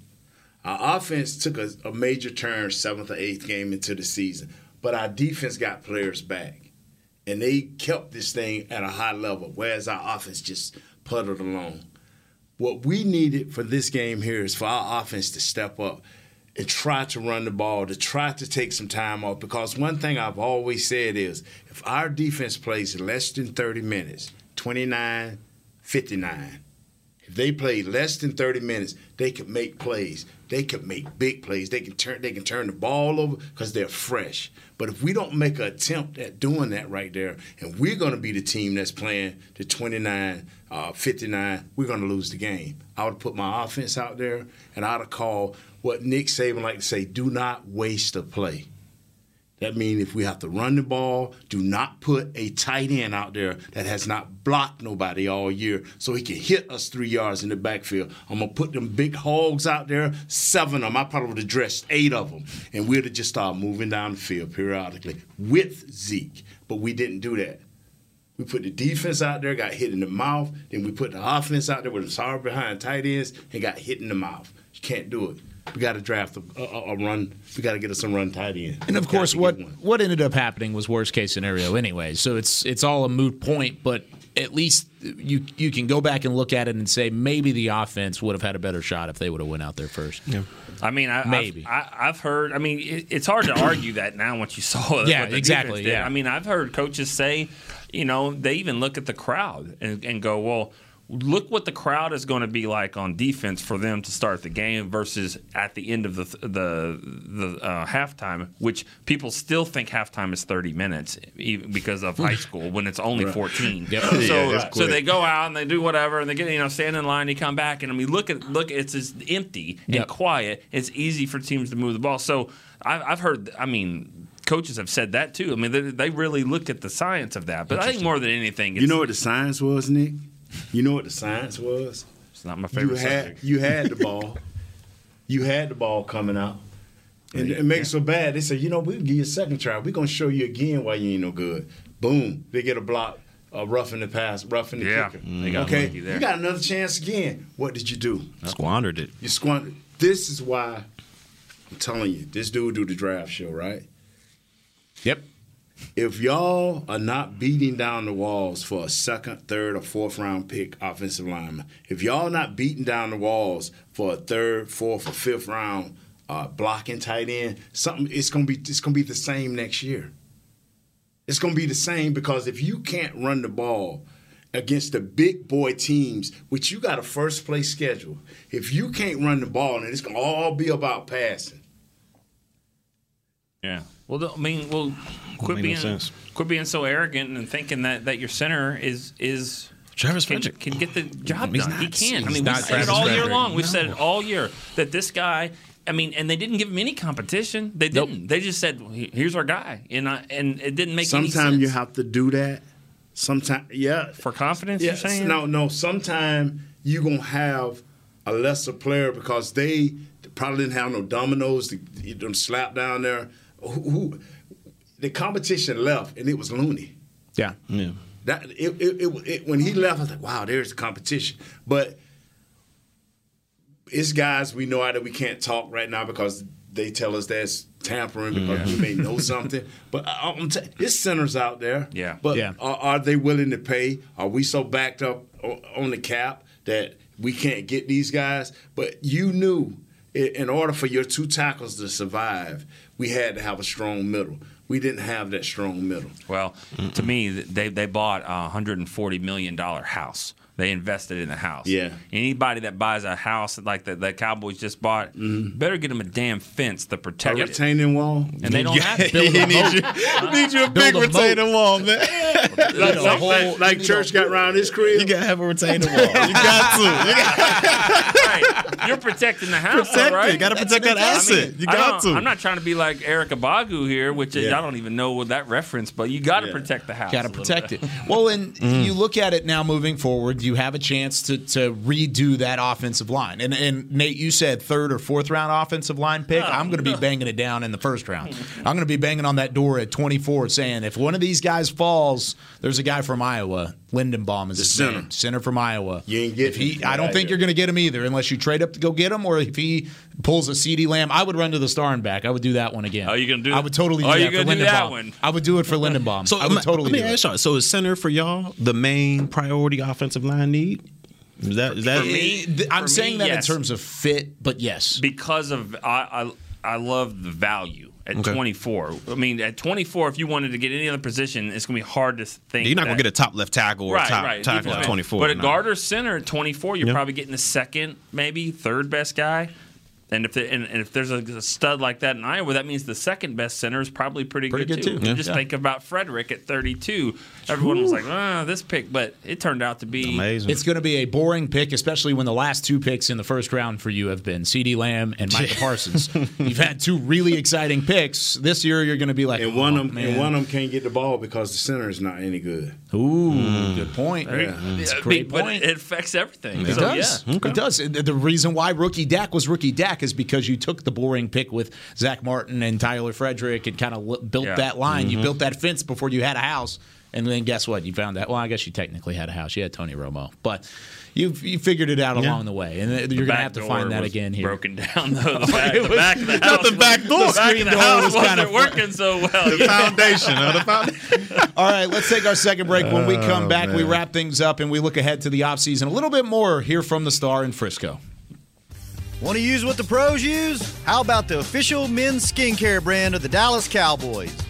Our offense took a major turn 7th or 8th game into the season, but our defense got players back, and they kept this thing at a high level, whereas our offense just puttered along. What we needed for this game here is for our offense to step up and try to run the ball, to try to take some time off. Because one thing I've always said is, if our defense plays less than 30 minutes, 29, 59, if they play less than 30 minutes, they can make plays. They can make big plays. They can turn the ball over because they're fresh. But if we don't make an attempt at doing that right there, and we're going to be the team that's playing the 29, 59, we're going to lose the game. I would put my offense out there, and I would call what Nick Saban like to say, do not waste a play. That means if we have to run the ball, do not put a tight end out there that has not blocked nobody all year so he can hit us 3 yards in the backfield. I'm going to put them big hogs out there, 7 of them. I probably would have dressed 8 of them, and we'd have just started moving down the field periodically with Zeke. But we didn't do that. We put the defense out there, got hit in the mouth. Then we put the offense out there with us hard behind tight ends and got hit in the mouth. You can't do it. We got to draft a run. We got to get us a run tight end. And, of course, what ended up happening was worst-case scenario anyway. So it's all a moot point, but at least you can go back and look at it and say maybe the offense would have had a better shot if they would have went out there first. Yeah. I mean, I've heard – I mean, it's hard to argue that now once you saw it. Yeah, what the exactly. Yeah. I mean, I've heard coaches say, they even look at the crowd and go, well – look what the crowd is going to be like on defense for them to start the game versus at the end of the halftime, which people still think halftime is 30 minutes even because of high school when it's only 14. Yep. So they go out and they do whatever and they get stand in line. They come back and look, it's just empty and quiet. It's easy for teams to move the ball. So I've heard. Coaches have said that too. They really looked at the science of that. But I think more than anything, it's, you know what the science was, Nick? You know what the science was? It's not my favorite subject. You had the ball. You had the ball coming out. And it makes so bad. They say, we'll give you a second try. We're going to show you again why you ain't no good. Boom. They get a block, roughing the pass, roughing the kicker. Okay, you got another chance again. What did you do? Squandered it. You squandered it. This is why I'm telling you, this dude do the draft show, right? Yep. If y'all are not beating down the walls for a second, third, or fourth-round pick offensive lineman, if y'all not beating down the walls for a third, fourth, or fifth-round blocking tight end, it's gonna be the same next year. It's gonna be the same because if you can't run the ball against the big boy teams, which you got a first-place schedule, if you can't run the ball, then it's gonna all be about passing. Yeah. Well, quit being so arrogant and thinking that your center is Travis Frederick can get the job done. He can. We've said it all year long. We've said it all year that this guy. And they didn't give him any competition. They didn't. Nope. They just said, "Here's our guy," and it didn't make any sense. Sometimes you have to do that. Sometimes, for confidence. Yeah. You're saying no. Sometimes you are gonna have a lesser player because they probably didn't have no dominoes to slap down there. The competition left, and it was Looney. Yeah. When he left, I was like, wow, there's the competition. But it's guys we know that we can't talk right now because they tell us that's tampering because we may know something. But it's centers out there. Yeah. But are they willing to pay? Are we so backed up on the cap that we can't get these guys? But you knew in order for your two tackles to survive, we had to have a strong middle. We didn't have that strong middle. Well, to me, they bought a $140 million house. They invested in the house. Yeah. Anybody that buys a house like the Cowboys just bought, better get them a damn fence to protect it. A retaining wall. And they don't have to build a moat. Need you a big retaining wall, man. Like Church got around his crib. You got to have a retaining wall. You got to. Right. You're protecting the house, right? You got to protect that asset. You got to. I'm not trying to be like Eric Abagu here, which I don't even know what that reference, but you got to protect the house. Got to protect it. Well, and you look at it now moving forward, you have a chance to redo that offensive line. And Nate, you said third or fourth round offensive line pick. I'm going to be banging it down in the first round. I'm going to be banging on that door at 24 saying if one of these guys falls, there's a guy from Iowa. Linderbaum is the center from Iowa. You ain't getting him. I don't think you're going to get him either unless you trade up to go get him or if he pulls a CeeDee Lamb. I would run to the star and back. I would do that one again. Oh, you going to do that? I would totally do that for Linderbaum. I would do it for Linderbaum. So I would totally do it. So is center for y'all the main priority offensive line need? Is that for me? I'm saying that in terms of fit, but yes. Because of I love the value. At 24. At 24, if you wanted to get any other position, it's going to be hard to think. You're not going to get a top left tackle or a top tackle at 24. But a guard or center at 24, you're probably getting the second, maybe third best guy. And if there's a stud like that in Iowa, that means the second best center is probably pretty good too. Yeah. Just think about Frederick at 32. Everyone was like, this pick. But it turned out to be amazing. It's going to be a boring pick, especially when the last two picks in the first round for you have been CeeDee Lamb and Micah Parsons. You've had two really exciting picks. This year you're going to be like, one of them can't get the ball because the center is not any good. Ooh, good point. It's a great point. But it affects everything. Yeah. It does. Yeah. Okay. It does. The reason why rookie Dak was rookie Dak is because you took the boring pick with Zach Martin and Tyler Frederick and kind of built that line. You built that fence before you had a house, and then guess what? You found that. Well, I guess you technically had a house. You had Tony Romo, but you figured it out along the way, and you're going to have to find that again here. Broken down though. The back of the house. Not the back door. The back of the house wasn't working so well. The foundation. All right, let's take our second break. When we come back, we wrap things up and we look ahead to the offseason a little bit more. Here from the Star in Frisco. Want to use what the pros use? How about the official men's skincare brand of the Dallas Cowboys?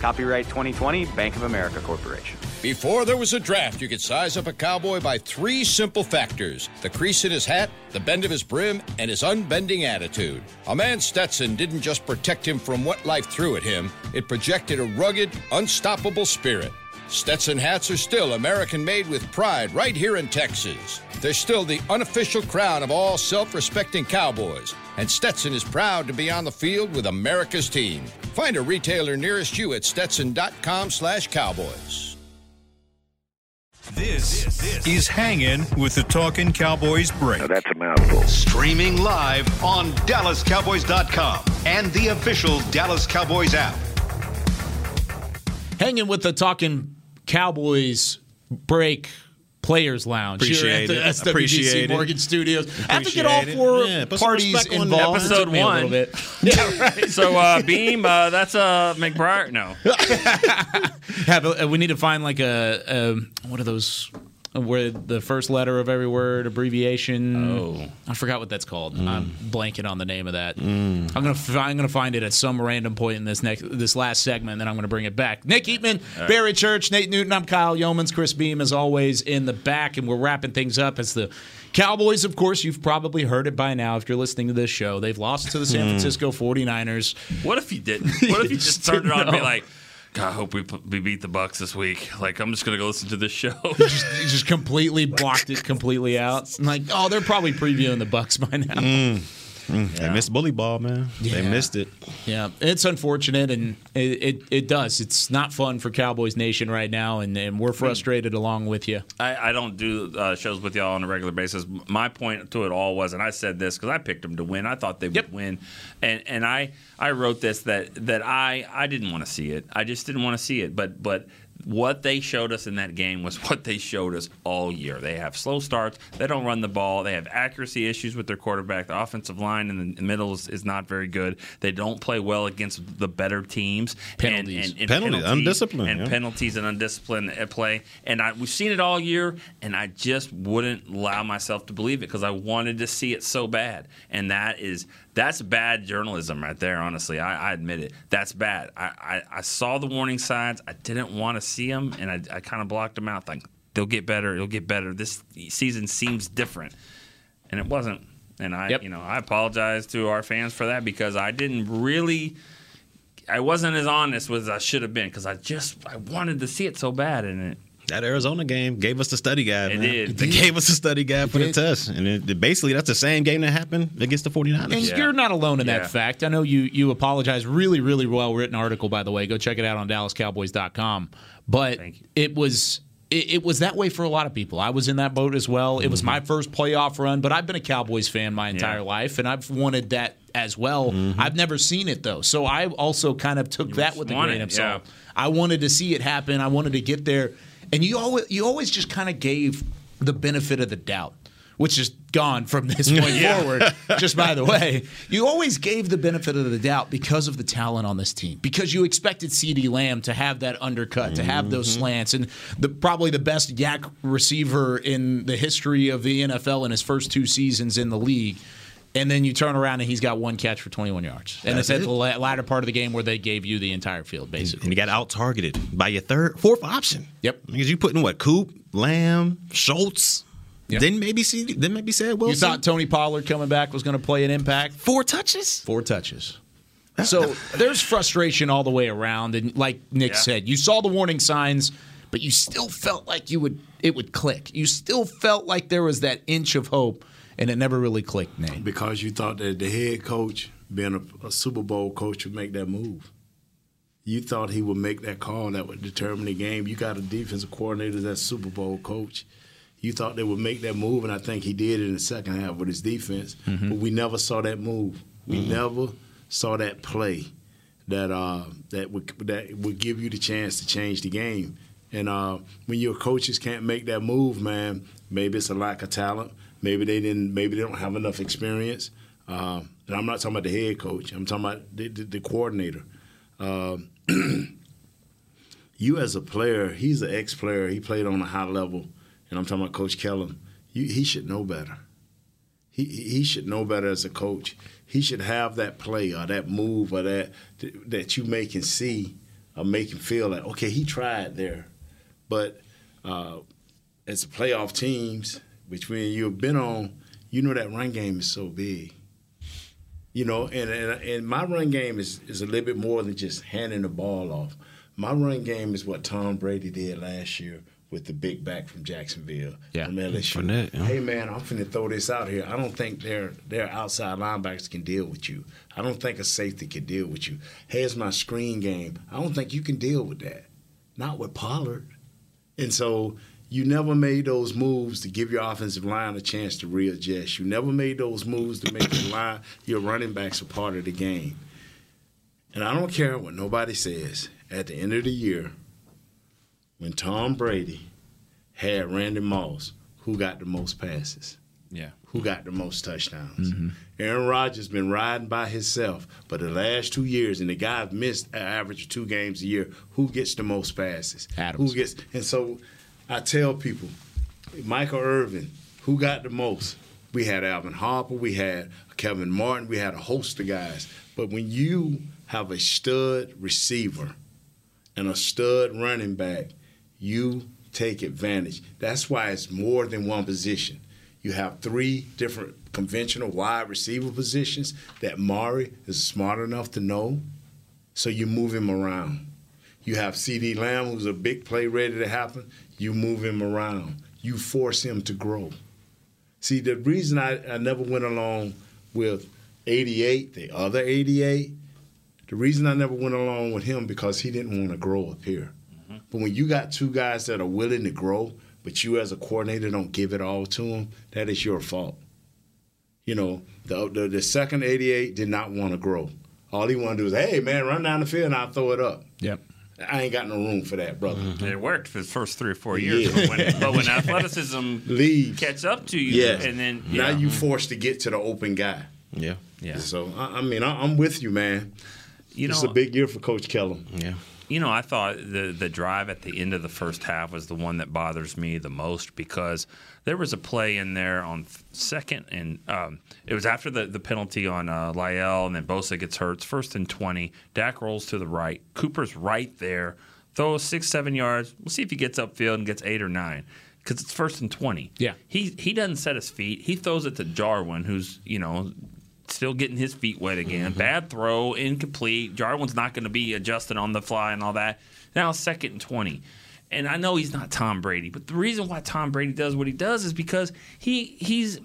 Copyright 2020, Bank of America Corporation. Before there was a draft, you could size up a cowboy by 3 simple factors: the crease in his hat, the bend of his brim, and his unbending attitude. A man Stetson didn't just protect him from what life threw at him, it projected a rugged, unstoppable spirit. Stetson hats are still American-made with pride right here in Texas. They're still the unofficial crown of all self-respecting cowboys, and Stetson is proud to be on the field with America's team. Find a retailer nearest you at stetson.com/cowboys. This is Hangin' with the Talkin' Cowboys Break. Now that's a mouthful. Streaming live on DallasCowboys.com and the official Dallas Cowboys app. Hangin' with the Talkin' Cowboys Break Players Lounge. Appreciate here at the SWGC Morgan Studios. Appreciate, I have to get all 4 parties involved. Episode 1. A little bit. Yeah, right. So, Beam, that's McBriar. No. Yeah, but we need to find like a what are those, where the first letter of every word, abbreviation. Oh. I forgot what that's called. I'm blanking on the name of that. I'm gonna find it at some random point in this last segment, and then I'm gonna bring it back. Nick Eatman, right. Barry Church, Nate Newton, I'm Kyle Youmans, Chris Beam as always in the back, and we're wrapping things up as the Cowboys, of course, you've probably heard it by now if you're listening to this show. They've lost to the San Francisco 49ers. What if you didn't? What if you just turned it on and be like, God, I hope we beat the Bucs this week. Like, I'm just going to go listen to this show. You just completely blocked it completely out. I'm like, oh, they're probably previewing the Bucs by now. They missed bully ball, man. Yeah. They missed it. Yeah, it's unfortunate, and it does. It's not fun for Cowboys Nation right now, and we're frustrated along with you. I don't do shows with y'all on a regular basis. My point to it all was, and I said this because I picked them to win. I thought they would win, and I wrote this that I didn't want to see it. I just didn't want to see it, but. What they showed us in that game was what they showed us all year. They have slow starts. They don't run the ball. They have accuracy issues with their quarterback. The offensive line in the middle is not very good. They don't play well against the better teams. Penalties. And penalties. Undisciplined. And penalties and undisciplined play. And we've seen it all year, and I just wouldn't allow myself to believe it because I wanted to see it so bad. And that's bad journalism right there, honestly. I admit it. That's bad. I saw the warning signs. I didn't want to see them, and I kind of blocked them out. Like, they'll get better. It'll get better. This season seems different. And it wasn't. And I apologize to our fans for that because I didn't really – I wasn't as honest as I should have been because I wanted to see it so bad, and it – that Arizona game gave us the study guide. It did. They gave us the study guide for the test. And basically, that's the same game that happened against the 49ers. And you're not alone in that fact. I know you apologize. Really, really well-written article, by the way. Go check it out on DallasCowboys.com. But it was that way for a lot of people. I was in that boat as well. It was my first playoff run, but I've been a Cowboys fan my entire life, and I've wanted that as well. I've never seen it, though. So I also kind of took that with a grain of salt. I wanted to see it happen. I wanted to get there. And you always just kind of gave the benefit of the doubt, which is gone from this point forward, just by the way. You always gave the benefit of the doubt because of the talent on this team, because you expected CeeDee Lamb to have that undercut, to have those slants, and probably the best yak receiver in the history of the NFL in his first 2 seasons in the league. And then you turn around and he's got one catch for 21 yards. And it's at the latter part of the game where they gave you the entire field, basically. And you got out-targeted by your fourth option. Yep. Because you put in what? Coop, Lamb, Schultz. Yep. Then maybe said Wilson. You thought Tony Pollard coming back was going to play an impact? Four touches. So there's frustration all the way around. And like Nick said, you saw the warning signs, but you still felt like it would click. You still felt like there was that inch of hope. And it never really clicked, Nate. Because you thought that the head coach, being a Super Bowl coach, would make that move. You thought he would make that call that would determine the game. You got a defensive coordinator that's Super Bowl coach. You thought they would make that move, and I think he did in the second half with his defense. Mm-hmm. But we never saw that move. We never saw that play that would give you the chance to change the game. And when your coaches can't make that move, man, maybe it's a lack of talent. Maybe they don't have enough experience. And I'm not talking about the head coach. I'm talking about the coordinator. You as a player, he's an ex-player. He played on a high level. And I'm talking about Coach Kellen. He should know better. He should know better as a coach. He should have that play or that move or that you make him see or make him feel like, okay, he tried there. But as the playoff teams – which when you've been on, you know that run game is so big. You know, and my run game is a little bit more than just handing the ball off. My run game is what Tom Brady did last year with the big back from Jacksonville. Yeah. From LSU. Burnett, yeah. Hey, man, I'm finna throw this out here. I don't think their outside linebackers can deal with you. I don't think a safety can deal with you. Here's my screen game. I don't think you can deal with that. Not with Pollard. And so you never made those moves to give your offensive line a chance to readjust. You never made those moves to make your running backs a part of the game. And I don't care what nobody says. At the end of the year, when Tom Brady had Randy Moss, who got the most passes? Yeah. Who got the most touchdowns? Mm-hmm. Aaron Rodgers been riding by himself, but the last 2 years, and the guy's missed an average of 2 games a year. Who gets the most passes? Adams. And so I tell people, Michael Irvin, who got the most? We had Alvin Harper, we had Kevin Martin, we had a host of guys. But when you have a stud receiver and a stud running back, you take advantage. That's why it's more than one position. You have 3 different conventional wide receiver positions that Maury is smart enough to know, so you move him around. You have CeeDee Lamb, who's a big play ready to happen. You move him around. You force him to grow. See, the reason I never went along with 88, the other 88, the reason I never went along with him because he didn't want to grow up here. Mm-hmm. But when you got 2 guys that are willing to grow, but you as a coordinator don't give it all to them, that is your fault. You know, the second 88 did not want to grow. All he wanted to do was, hey, man, run down the field and I'll throw it up. Yep. I ain't got no room for that, brother. Mm-hmm. It worked for the first 3 or 4 years. Yeah. But when athleticism leaves, catch up to you, and then now you forced to get to the open guy. Yeah, yeah. So I mean, I'm with you, man. You know, it's a big year for Coach Kellen. Yeah. You know, I thought the drive at the end of the first half was the one that bothers me the most because there was a play in there on second, and it was after the penalty on Lyell, and then Bosa gets hurt. It's 1st and 20. Dak rolls to the right. Cooper's right there. Throws 6-7 yards. We'll see if he gets upfield and gets 8 or 9 because it's 1st and 20. Yeah. He doesn't set his feet. He throws it to Jarwin, who's, you know, still getting his feet wet again. Mm-hmm. Bad throw, incomplete. Jarwin's not going to be adjusted on the fly and all that. Now 2nd and 20. And I know he's not Tom Brady, but the reason why Tom Brady does what he does is because he's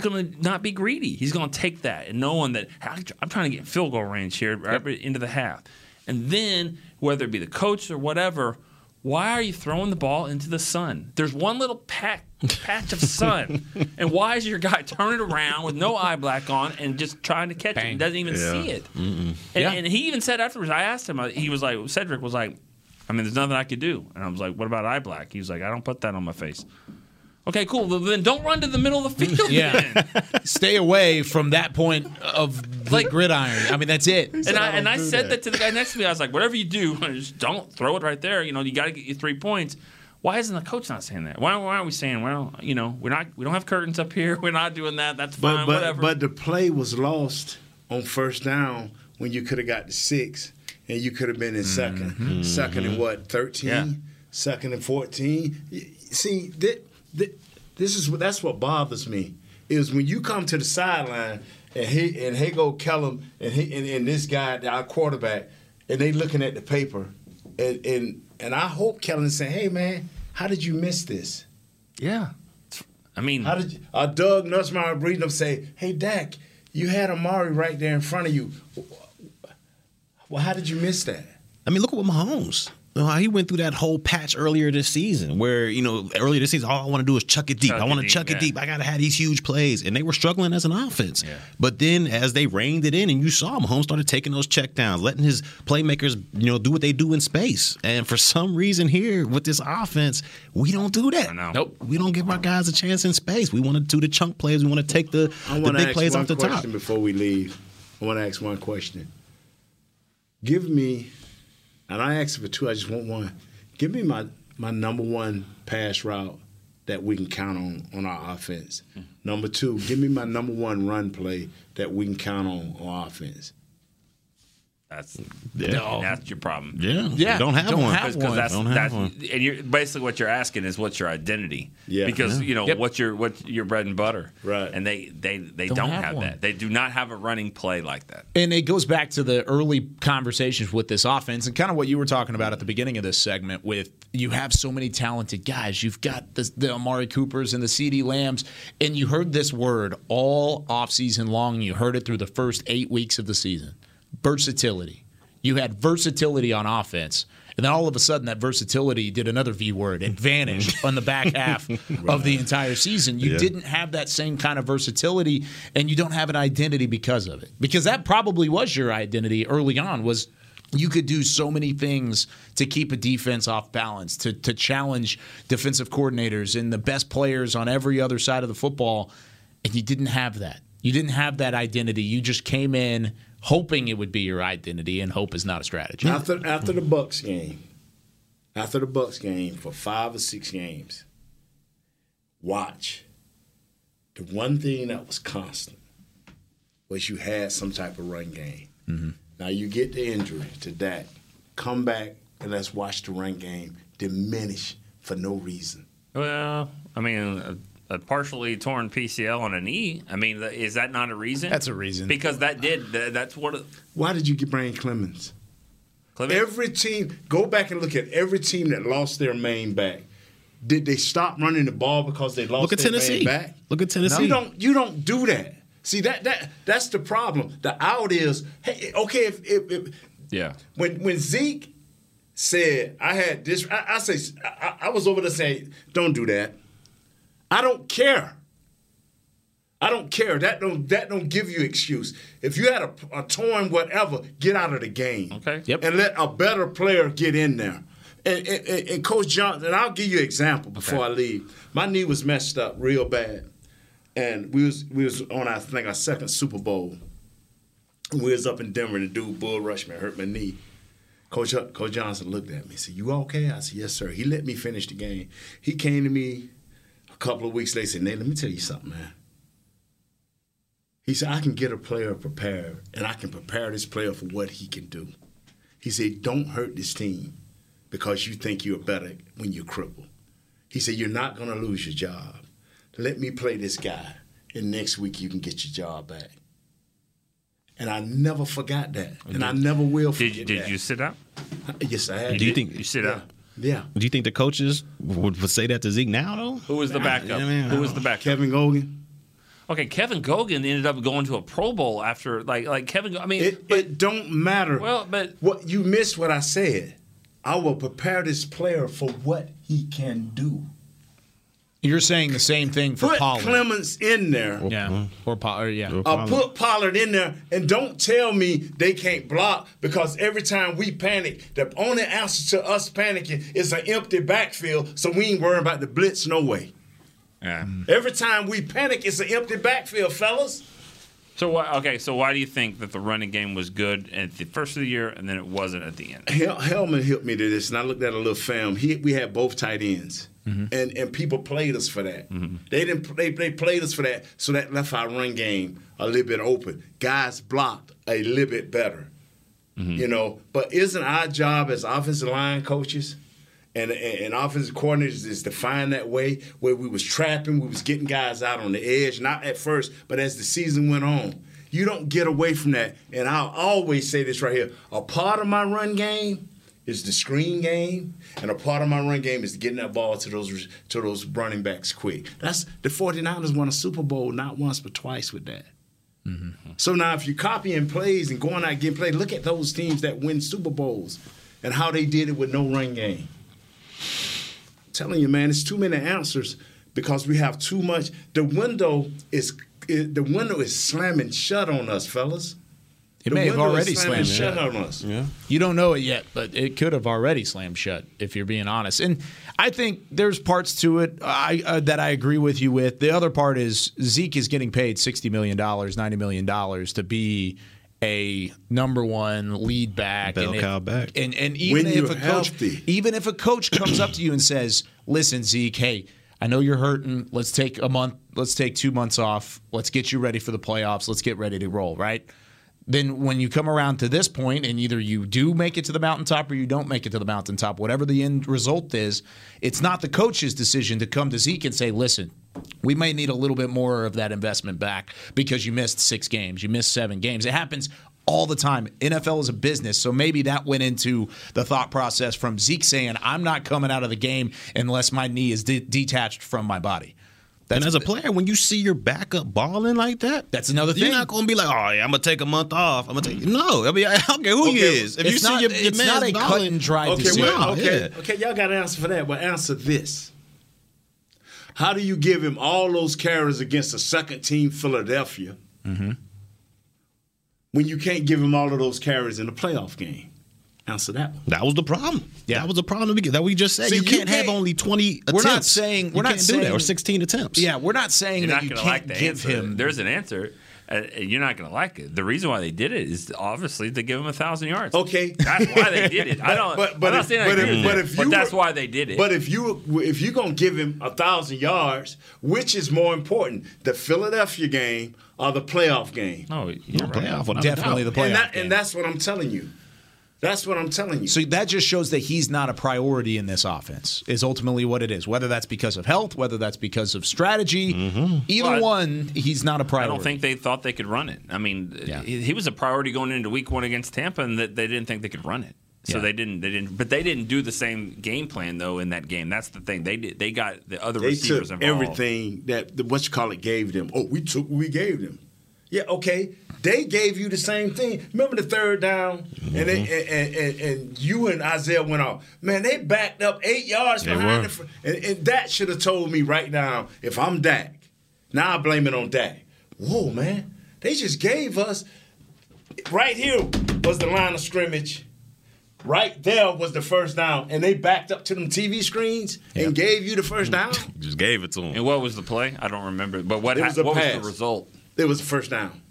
going to not be greedy. He's going to take that and knowing that I'm trying to get field goal range here right into the half. And then, whether it be the coach or whatever, why are you throwing the ball into the sun? There's one little patch of sun, and why is your guy turning around with no eye black on and just trying to catch it and doesn't even see it? And he even said afterwards, I asked him, he was like, Cedric was like, I mean, there's nothing I could do. And I was like, what about eye black? He was like, I don't put that on my face. Okay, cool. Well, then don't run to the middle of the field. Yeah. Stay away from that point of the gridiron. I mean, that's it. And I said that to the guy next to me. I was like, whatever you do, just don't throw it right there. You know, you got to get your 3 points. Why isn't the coach not saying that? Why aren't we saying, well, you know, we don't have curtains up here. We're not doing that. That's fine. Whatever. But the play was lost on first down when you could have got to 6 and you could have been in second, second and what, 13, second and 14. See, that's what bothers me is when you come to the sideline and he go Kellum and this guy, our quarterback, and they looking at the paper and I hope Kellen is saying, hey, man, how did you miss this? Yeah. I mean, how did Doug Nussmeier breathing up say, hey, Dak, you had Amari right there in front of you. Well, how did you miss that? I mean, look at what Mahomes. How he went through that whole patch earlier this season where, you know, all I want to do is chuck it deep. I want to chuck it deep. I got to have these huge plays. And they were struggling as an offense. Yeah. But then as they reined it in and you saw Mahomes started taking those check downs, letting his playmakers, you know, do what they do in space. And for some reason here with this offense, we don't do that. Nope. We don't give our guys a chance in space. We want to do the chunk plays. We want to take the big plays off the top. Before we leave, I want to ask one question. Give me... And I asked for 2. I just want 1. Give me my number 1 pass route that we can count on our offense. Number 2, give me my number 1 run play that we can count on our offense. That's your problem. Yeah. Don't have one. Don't have one. And you're, basically what you're asking is what's your identity? Yeah. Because you know what's your bread and butter? Right. And they don't have that. They do not have a running play like that. And it goes back to the early conversations with this offense and kind of what you were talking about at the beginning of this segment. With you have so many talented guys. You've got the Amari Coopers and the CeeDee Lambs, and you heard this word all offseason long. You heard it through the first 8 weeks of the season. Versatility. You had versatility on offense, and then all of a sudden that versatility did another V word and vanished on the back half of the entire season. You didn't have that same kind of versatility, and you don't have an identity because of it. Because that probably was your identity early on, was you could do so many things to keep a defense off balance, to challenge defensive coordinators and the best players on every other side of the football, and you didn't have that. You didn't have that identity. You just came in hoping it would be your identity, and hope is not a strategy. After the Bucs game, for 5 or 6 games, watch. The one thing that was constant was you had some type of run game. Mm-hmm. Now you get the injury to Dak, come back, and let's watch the run game diminish for no reason. Well, I mean... A partially torn PCL on a knee. I mean, is that not a reason? That's a reason. Because that's what. Why did you bring Clemens? Every team, go back and look at every team that lost their main back. Did they stop running the ball because they lost their main back? Look at Tennessee. No, you don't do that. See that's the problem. The out is hey, okay. When Zeke said I had this, I was over there saying don't do that. I don't care. That don't give you excuse. If you had a torn whatever, get out of the game. Okay. Yep. And let a better player get in there. And Coach Johnson, and I'll give you an example before I leave. My knee was messed up real bad, and we was on our second Super Bowl. We was up in Denver, and the dude bull rushed me, hurt my knee. Coach Johnson looked at me and said, "You okay?" I said, "Yes, sir." He let me finish the game. He came to me. A couple of weeks later, he said, Nate, let me tell you something, man. He said, I can get a player prepared, and I can prepare this player for what he can do. He said, don't hurt this team because you think you're better when you're crippled. He said, you're not going to lose your job. Let me play this guy, and next week you can get your job back. And I never forgot that, and I never will forget that. Did you sit up? Yes, I had. Do you think you sit up? Yeah. Do you think the coaches would say that to Zeke now, though? Who was the backup? Who was the backup? Kevin Gogan. Okay, Kevin Gogan ended up going to a Pro Bowl after, like Kevin. I mean, it don't matter. Well, but what you missed what I said. I will prepare this player for what he can do. You're saying the same thing for Pollard. Put Clemens in there. Yeah. Or Pollard, yeah. Put Pollard in there, and don't tell me they can't block, because every time we panic, the only answer to us panicking is an empty backfield, so we ain't worrying about the blitz no way. Yeah. Every time we panic, it's an empty backfield, fellas. So why do you think that the running game was good at the first of the year and then it wasn't at the end? Hellman helped me to this, and I looked at a little film. We had both tight ends, and people played us for that. They played us for that, so that left our run game a little bit open. Guys blocked a little bit better, you know. But isn't our job as offensive line coaches and offensive coordinators is to find that way where we was trapping, we was getting guys out on the edge, not at first, but as the season went on. You don't get away from that. And I'll always say this right here. A part of my run game is the screen game, and a part of my run game is getting that ball to those running backs quick. That's the 49ers won a Super Bowl not once but twice with that. So now if you're copying plays and going out getting played, look at those teams that win Super Bowls and how they did it with no run game. Telling you, man, it's too many answers because we have too much. The window is slamming shut on us, fellas. It may have already slammed shut on us. Yeah. You don't know it yet, but it could have already slammed shut if you're being honest. And I think there's parts to it that I agree with you with. The other part is Zeke is getting paid $60 million, $90 million to be a number one lead back, even if a coach comes up to you and says, "Listen, Zeke, hey, I know you're hurting. Let's take a month. Let's take 2 months off. Let's get you ready for the playoffs. Let's get ready to roll." Right? Then when you come around to this point, and either you do make it to the mountaintop or you don't make it to the mountaintop, whatever the end result is, it's not the coach's decision to come to Zeke and say, "Listen, we may need a little bit more of that investment back because you missed 6 games, you missed 7 games." It happens all the time. NFL is a business, so maybe that went into the thought process from Zeke saying, "I'm not coming out of the game unless my knee is detached from my body." And as a player, when you see your backup balling like that, that's another thing. You're not going to be like, "Oh, yeah, I'm going to take a month off. I'm going to take." No, I mean, I don't care who he is. If you see your man's balling, cut and dry decision. Okay, y'all got to answer for that, but answer this. How do you give him all those carries against a second-team Philadelphia when you can't give him all of those carries in the playoff game? Answer that one. That was the problem. Yeah. That was the problem that we just said. So you can't have only 20 attempts. We're not saying you can't do that, or 16 attempts. Yeah, we're not saying you're that not you can't like the give answer. Him. There's an answer. You're not going to like it. The reason why they did it is obviously to give him 1,000 yards. Okay, that's why they did it. I don't. But that's why they did it. But if you're going to give him 1,000 yards, which is more important, the Philadelphia game or the playoff game? Oh, you're right. Playoff, definitely the playoff. And that's what I'm telling you. That's what I'm telling you. So that just shows that he's not a priority in this offense, is ultimately what it is. Whether that's because of health, whether that's because of strategy, either one, he's not a priority. I don't think they thought they could run it. I mean, he was a priority going into week one against Tampa, and they didn't think they could run it. So they didn't. But they didn't do the same game plan though in that game. That's the thing. They did. They got the other receivers involved. They took everything that gave them. Oh, we gave them. Yeah, okay. They gave you the same thing. Remember the third down, and you and Isaiah went off. Man, they backed up 8 yards behind the – and that should have told me right now, if I'm Dak, now I blame it on Dak. Whoa, man, they just gave us – right here was the line of scrimmage. Right there was the first down, and they backed up to them TV screens and gave you the first down? Just gave it to them. And what was the play? I don't remember. But what was the result? It was the first down.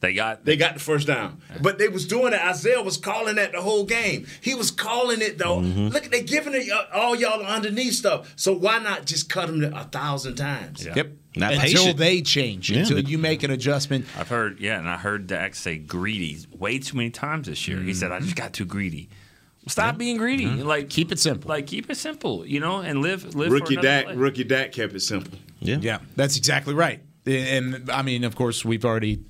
They got the first down. But they was doing it. Isaiah was calling that the whole game. He was calling it, though. Look, they're giving it all y'all underneath stuff. So why not just cut them 1,000 times? Yeah. Yep. Not until patient. They change. Yeah. Until you make an adjustment. I've heard, and I heard Dak say greedy way too many times this year. He said, "I just got too greedy." Stop being greedy. Like keep it simple. You know, and live rookie for another life. Rookie Dak kept it simple. Yeah, that's exactly right. And, I mean, of course, we've already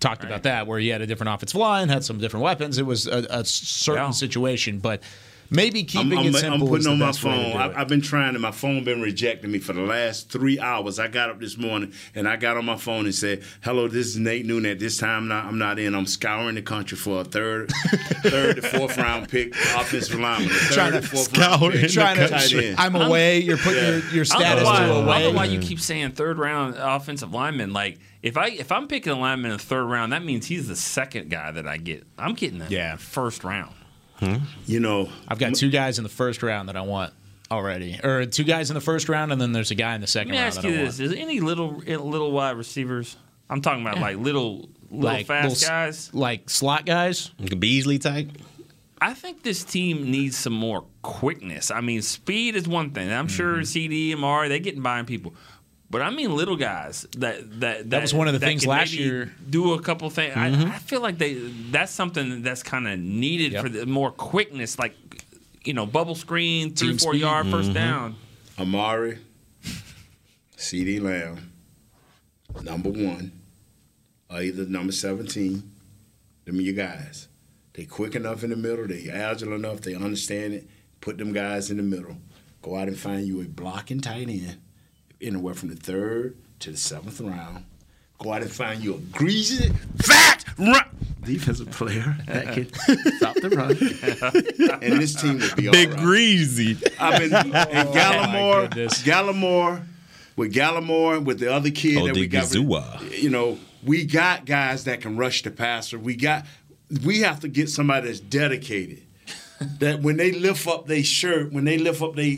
talked about that, where he had a different offensive line, had some different weapons. It was a certain situation, but maybe keeping it simple. I'm putting on my phone. I've been trying, and my phone been rejecting me for the last 3 hours. I got up this morning, and I got on my phone and said, "Hello, this is Nate Newton. At this time, I'm not in. I'm scouring the country for a third to fourth round pick offensive lineman. I'm away. You're putting your status to away. I don't know why you keep saying third round offensive lineman. Like if I'm picking a lineman in the third round, that means he's the second guy that I get. I'm getting the first round." You know, I've got 2 guys in the first round that I want already, or 2 guys in the first round, and then there's a guy in the second round. Let me ask you this: is any little wide receivers? I'm talking about like little Little fast guys. Like slot guys? Like a Beasley type? I think this team needs some more quickness. I mean, speed is one thing. I'm sure CeeDee and Mari, they're getting by on people. But I mean little guys that was one of the things last year. Do a couple things. I feel like that's something that's kind of needed for the more quickness, like, bubble screen, 3-4 yard first down. Amari, CeeDee Lamb, number one, or either number 17, them your guys. They quick enough in the middle. They agile enough. They understand it. Put them guys in the middle. Go out and find you a blocking tight end. Anywhere from the 3rd to the 7th round. Go out and find you a greasy, fat defensive player that can stop the run. And this team would be all right. Big greasy. And Gallimore with the other kid that we got. We got guys that can rush the passer. We have to get somebody that's dedicated. That when they lift up their shirt, when they lift up they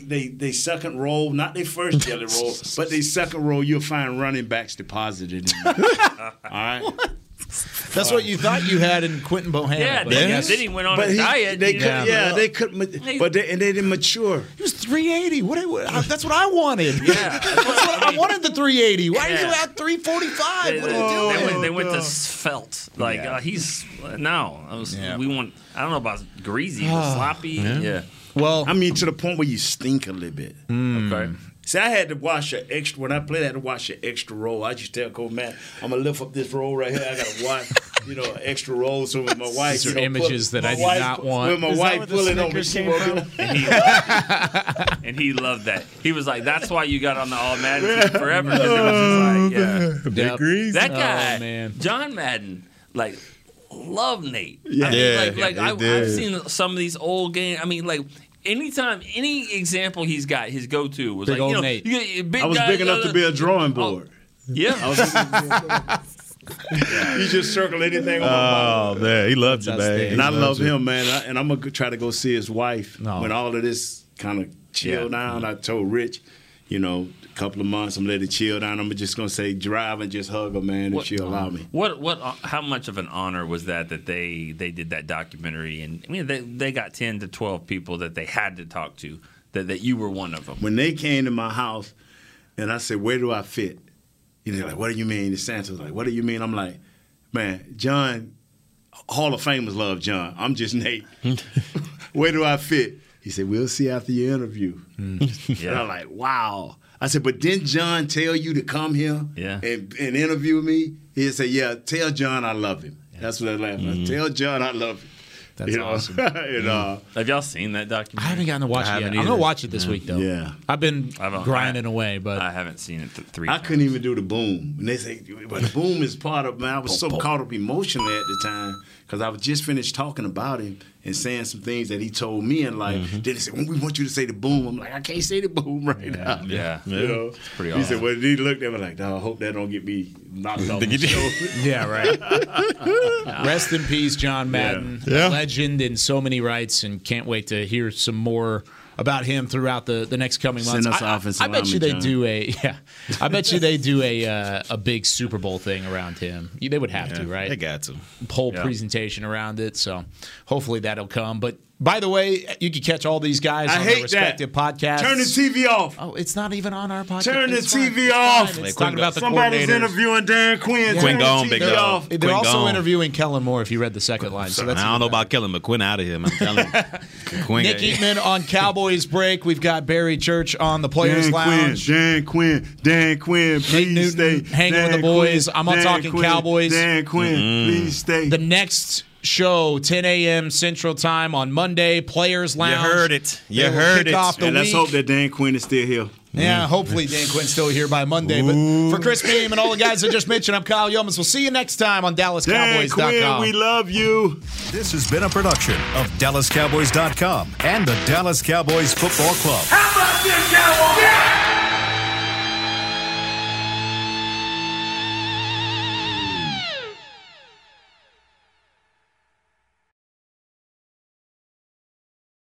second roll, not their first jelly roll, but their second roll, you'll find running backs deposited in All right? What? That's what you thought you had in Quentin Bohannon. Yeah, then he went on a diet. They didn't mature. He was 380. That's what I wanted. Yeah, I wanted the 380. Why are you at 345? What are you doing? They went to Felt. Like he's no. We want. I don't know about greasy, but sloppy. Yeah. Well, I mean to the point where you stink a little bit. Okay. See, I had to wash an extra. When I played, I had to wash an extra roll. I just tell Coach Matt, I'm going to lift up this roll right here. I got to wash, an extra roll. So with my wife. These are images that I do not want. With my wife pulling on me. And he loved that. He was like, that's why you got on the All Madden team forever. Oh, it was just like, that guy, John Madden, like, loved Nate. Yeah, I mean, I've seen some of these old games. I mean, like, anytime, any example he's got, his go-to was big like, Nate. I was big enough to be a drawing board. Yeah. You just circle anything on my mind. Oh, man, he loves you, man. And I love him, man. And I'm going to try to go see his wife when all of this kind of chill down. I told Rich, a couple of months, I'm going to let it chill down. I'm just going to say drive and just hug her, man, if she'll allow me. How much of an honor was that they did that documentary? And I mean, they got 10 to 12 people that they had to talk to, that you were one of them. When they came to my house and I said, where do I fit? They're like, what do you mean? And Santa was like, what do you mean? I'm like, man, John, Hall of Famers love John. I'm just Nate. Where do I fit? He said, we'll see after your interview. And I'm like, wow. I said, but didn't John tell you to come here and interview me? He said, yeah, tell John I love him. Yeah. That's what I laughed at. Tell John I love him. That's awesome. Have y'all seen that documentary? I haven't gotten to watch it yet. I'm going to watch it this week, though. Yeah. I've been grinding away, but I haven't seen it three times. I couldn't even do the boom. And they say, but the boom is part of, man, I was caught up emotionally at the time because I was just finished talking about him and saying some things that he told me in life. Then he said, well, we want you to say the boom. I'm like, I can't say the boom right now. Yeah. It's pretty awesome. He said, well, he looked at me like, no, I hope that don't get me knocked off the show. Yeah, right. Rest in peace, John Madden. Yeah. Legend in so many rights, and can't wait to hear some more about him throughout the next coming months. Send us off and salami, I bet you they John. Do a I bet you they do a big Super Bowl thing around him. They would have to, right? They got to whole presentation around it. So hopefully that'll come. But by the way, you can catch all these guys on their respective podcasts. Turn the TV off. Oh, it's not even on our podcast. Turn the TV off. It's talking about the coordinators. Somebody's interviewing Dan Quinn. Yeah. Quinn gone, big dog. They're also interviewing Kellen Moore, if you read the second line. So that's I don't know about Kellen, but Quinn out of here, man. I'm telling you. Nick Eatman on Cowboys Break. We've got Barry Church on the Players Lounge. Dan Quinn, please stay. Hanging with the boys. I'm on Talking Cowboys. Dan Quinn, please stay. The next show, 10 a.m. Central Time on Monday, Players Lounge. You heard it. And let's hope that Dan Quinn is still here. Yeah, hopefully Dan Quinn's still here by Monday. But for Chris Beam and all the guys I just mentioned, I'm Kyle Youmans. We'll see you next time on DallasCowboys.com. Dan Quinn, we love you. This has been a production of DallasCowboys.com and the Dallas Cowboys Football Club. How about this, Cowboys? Yeah!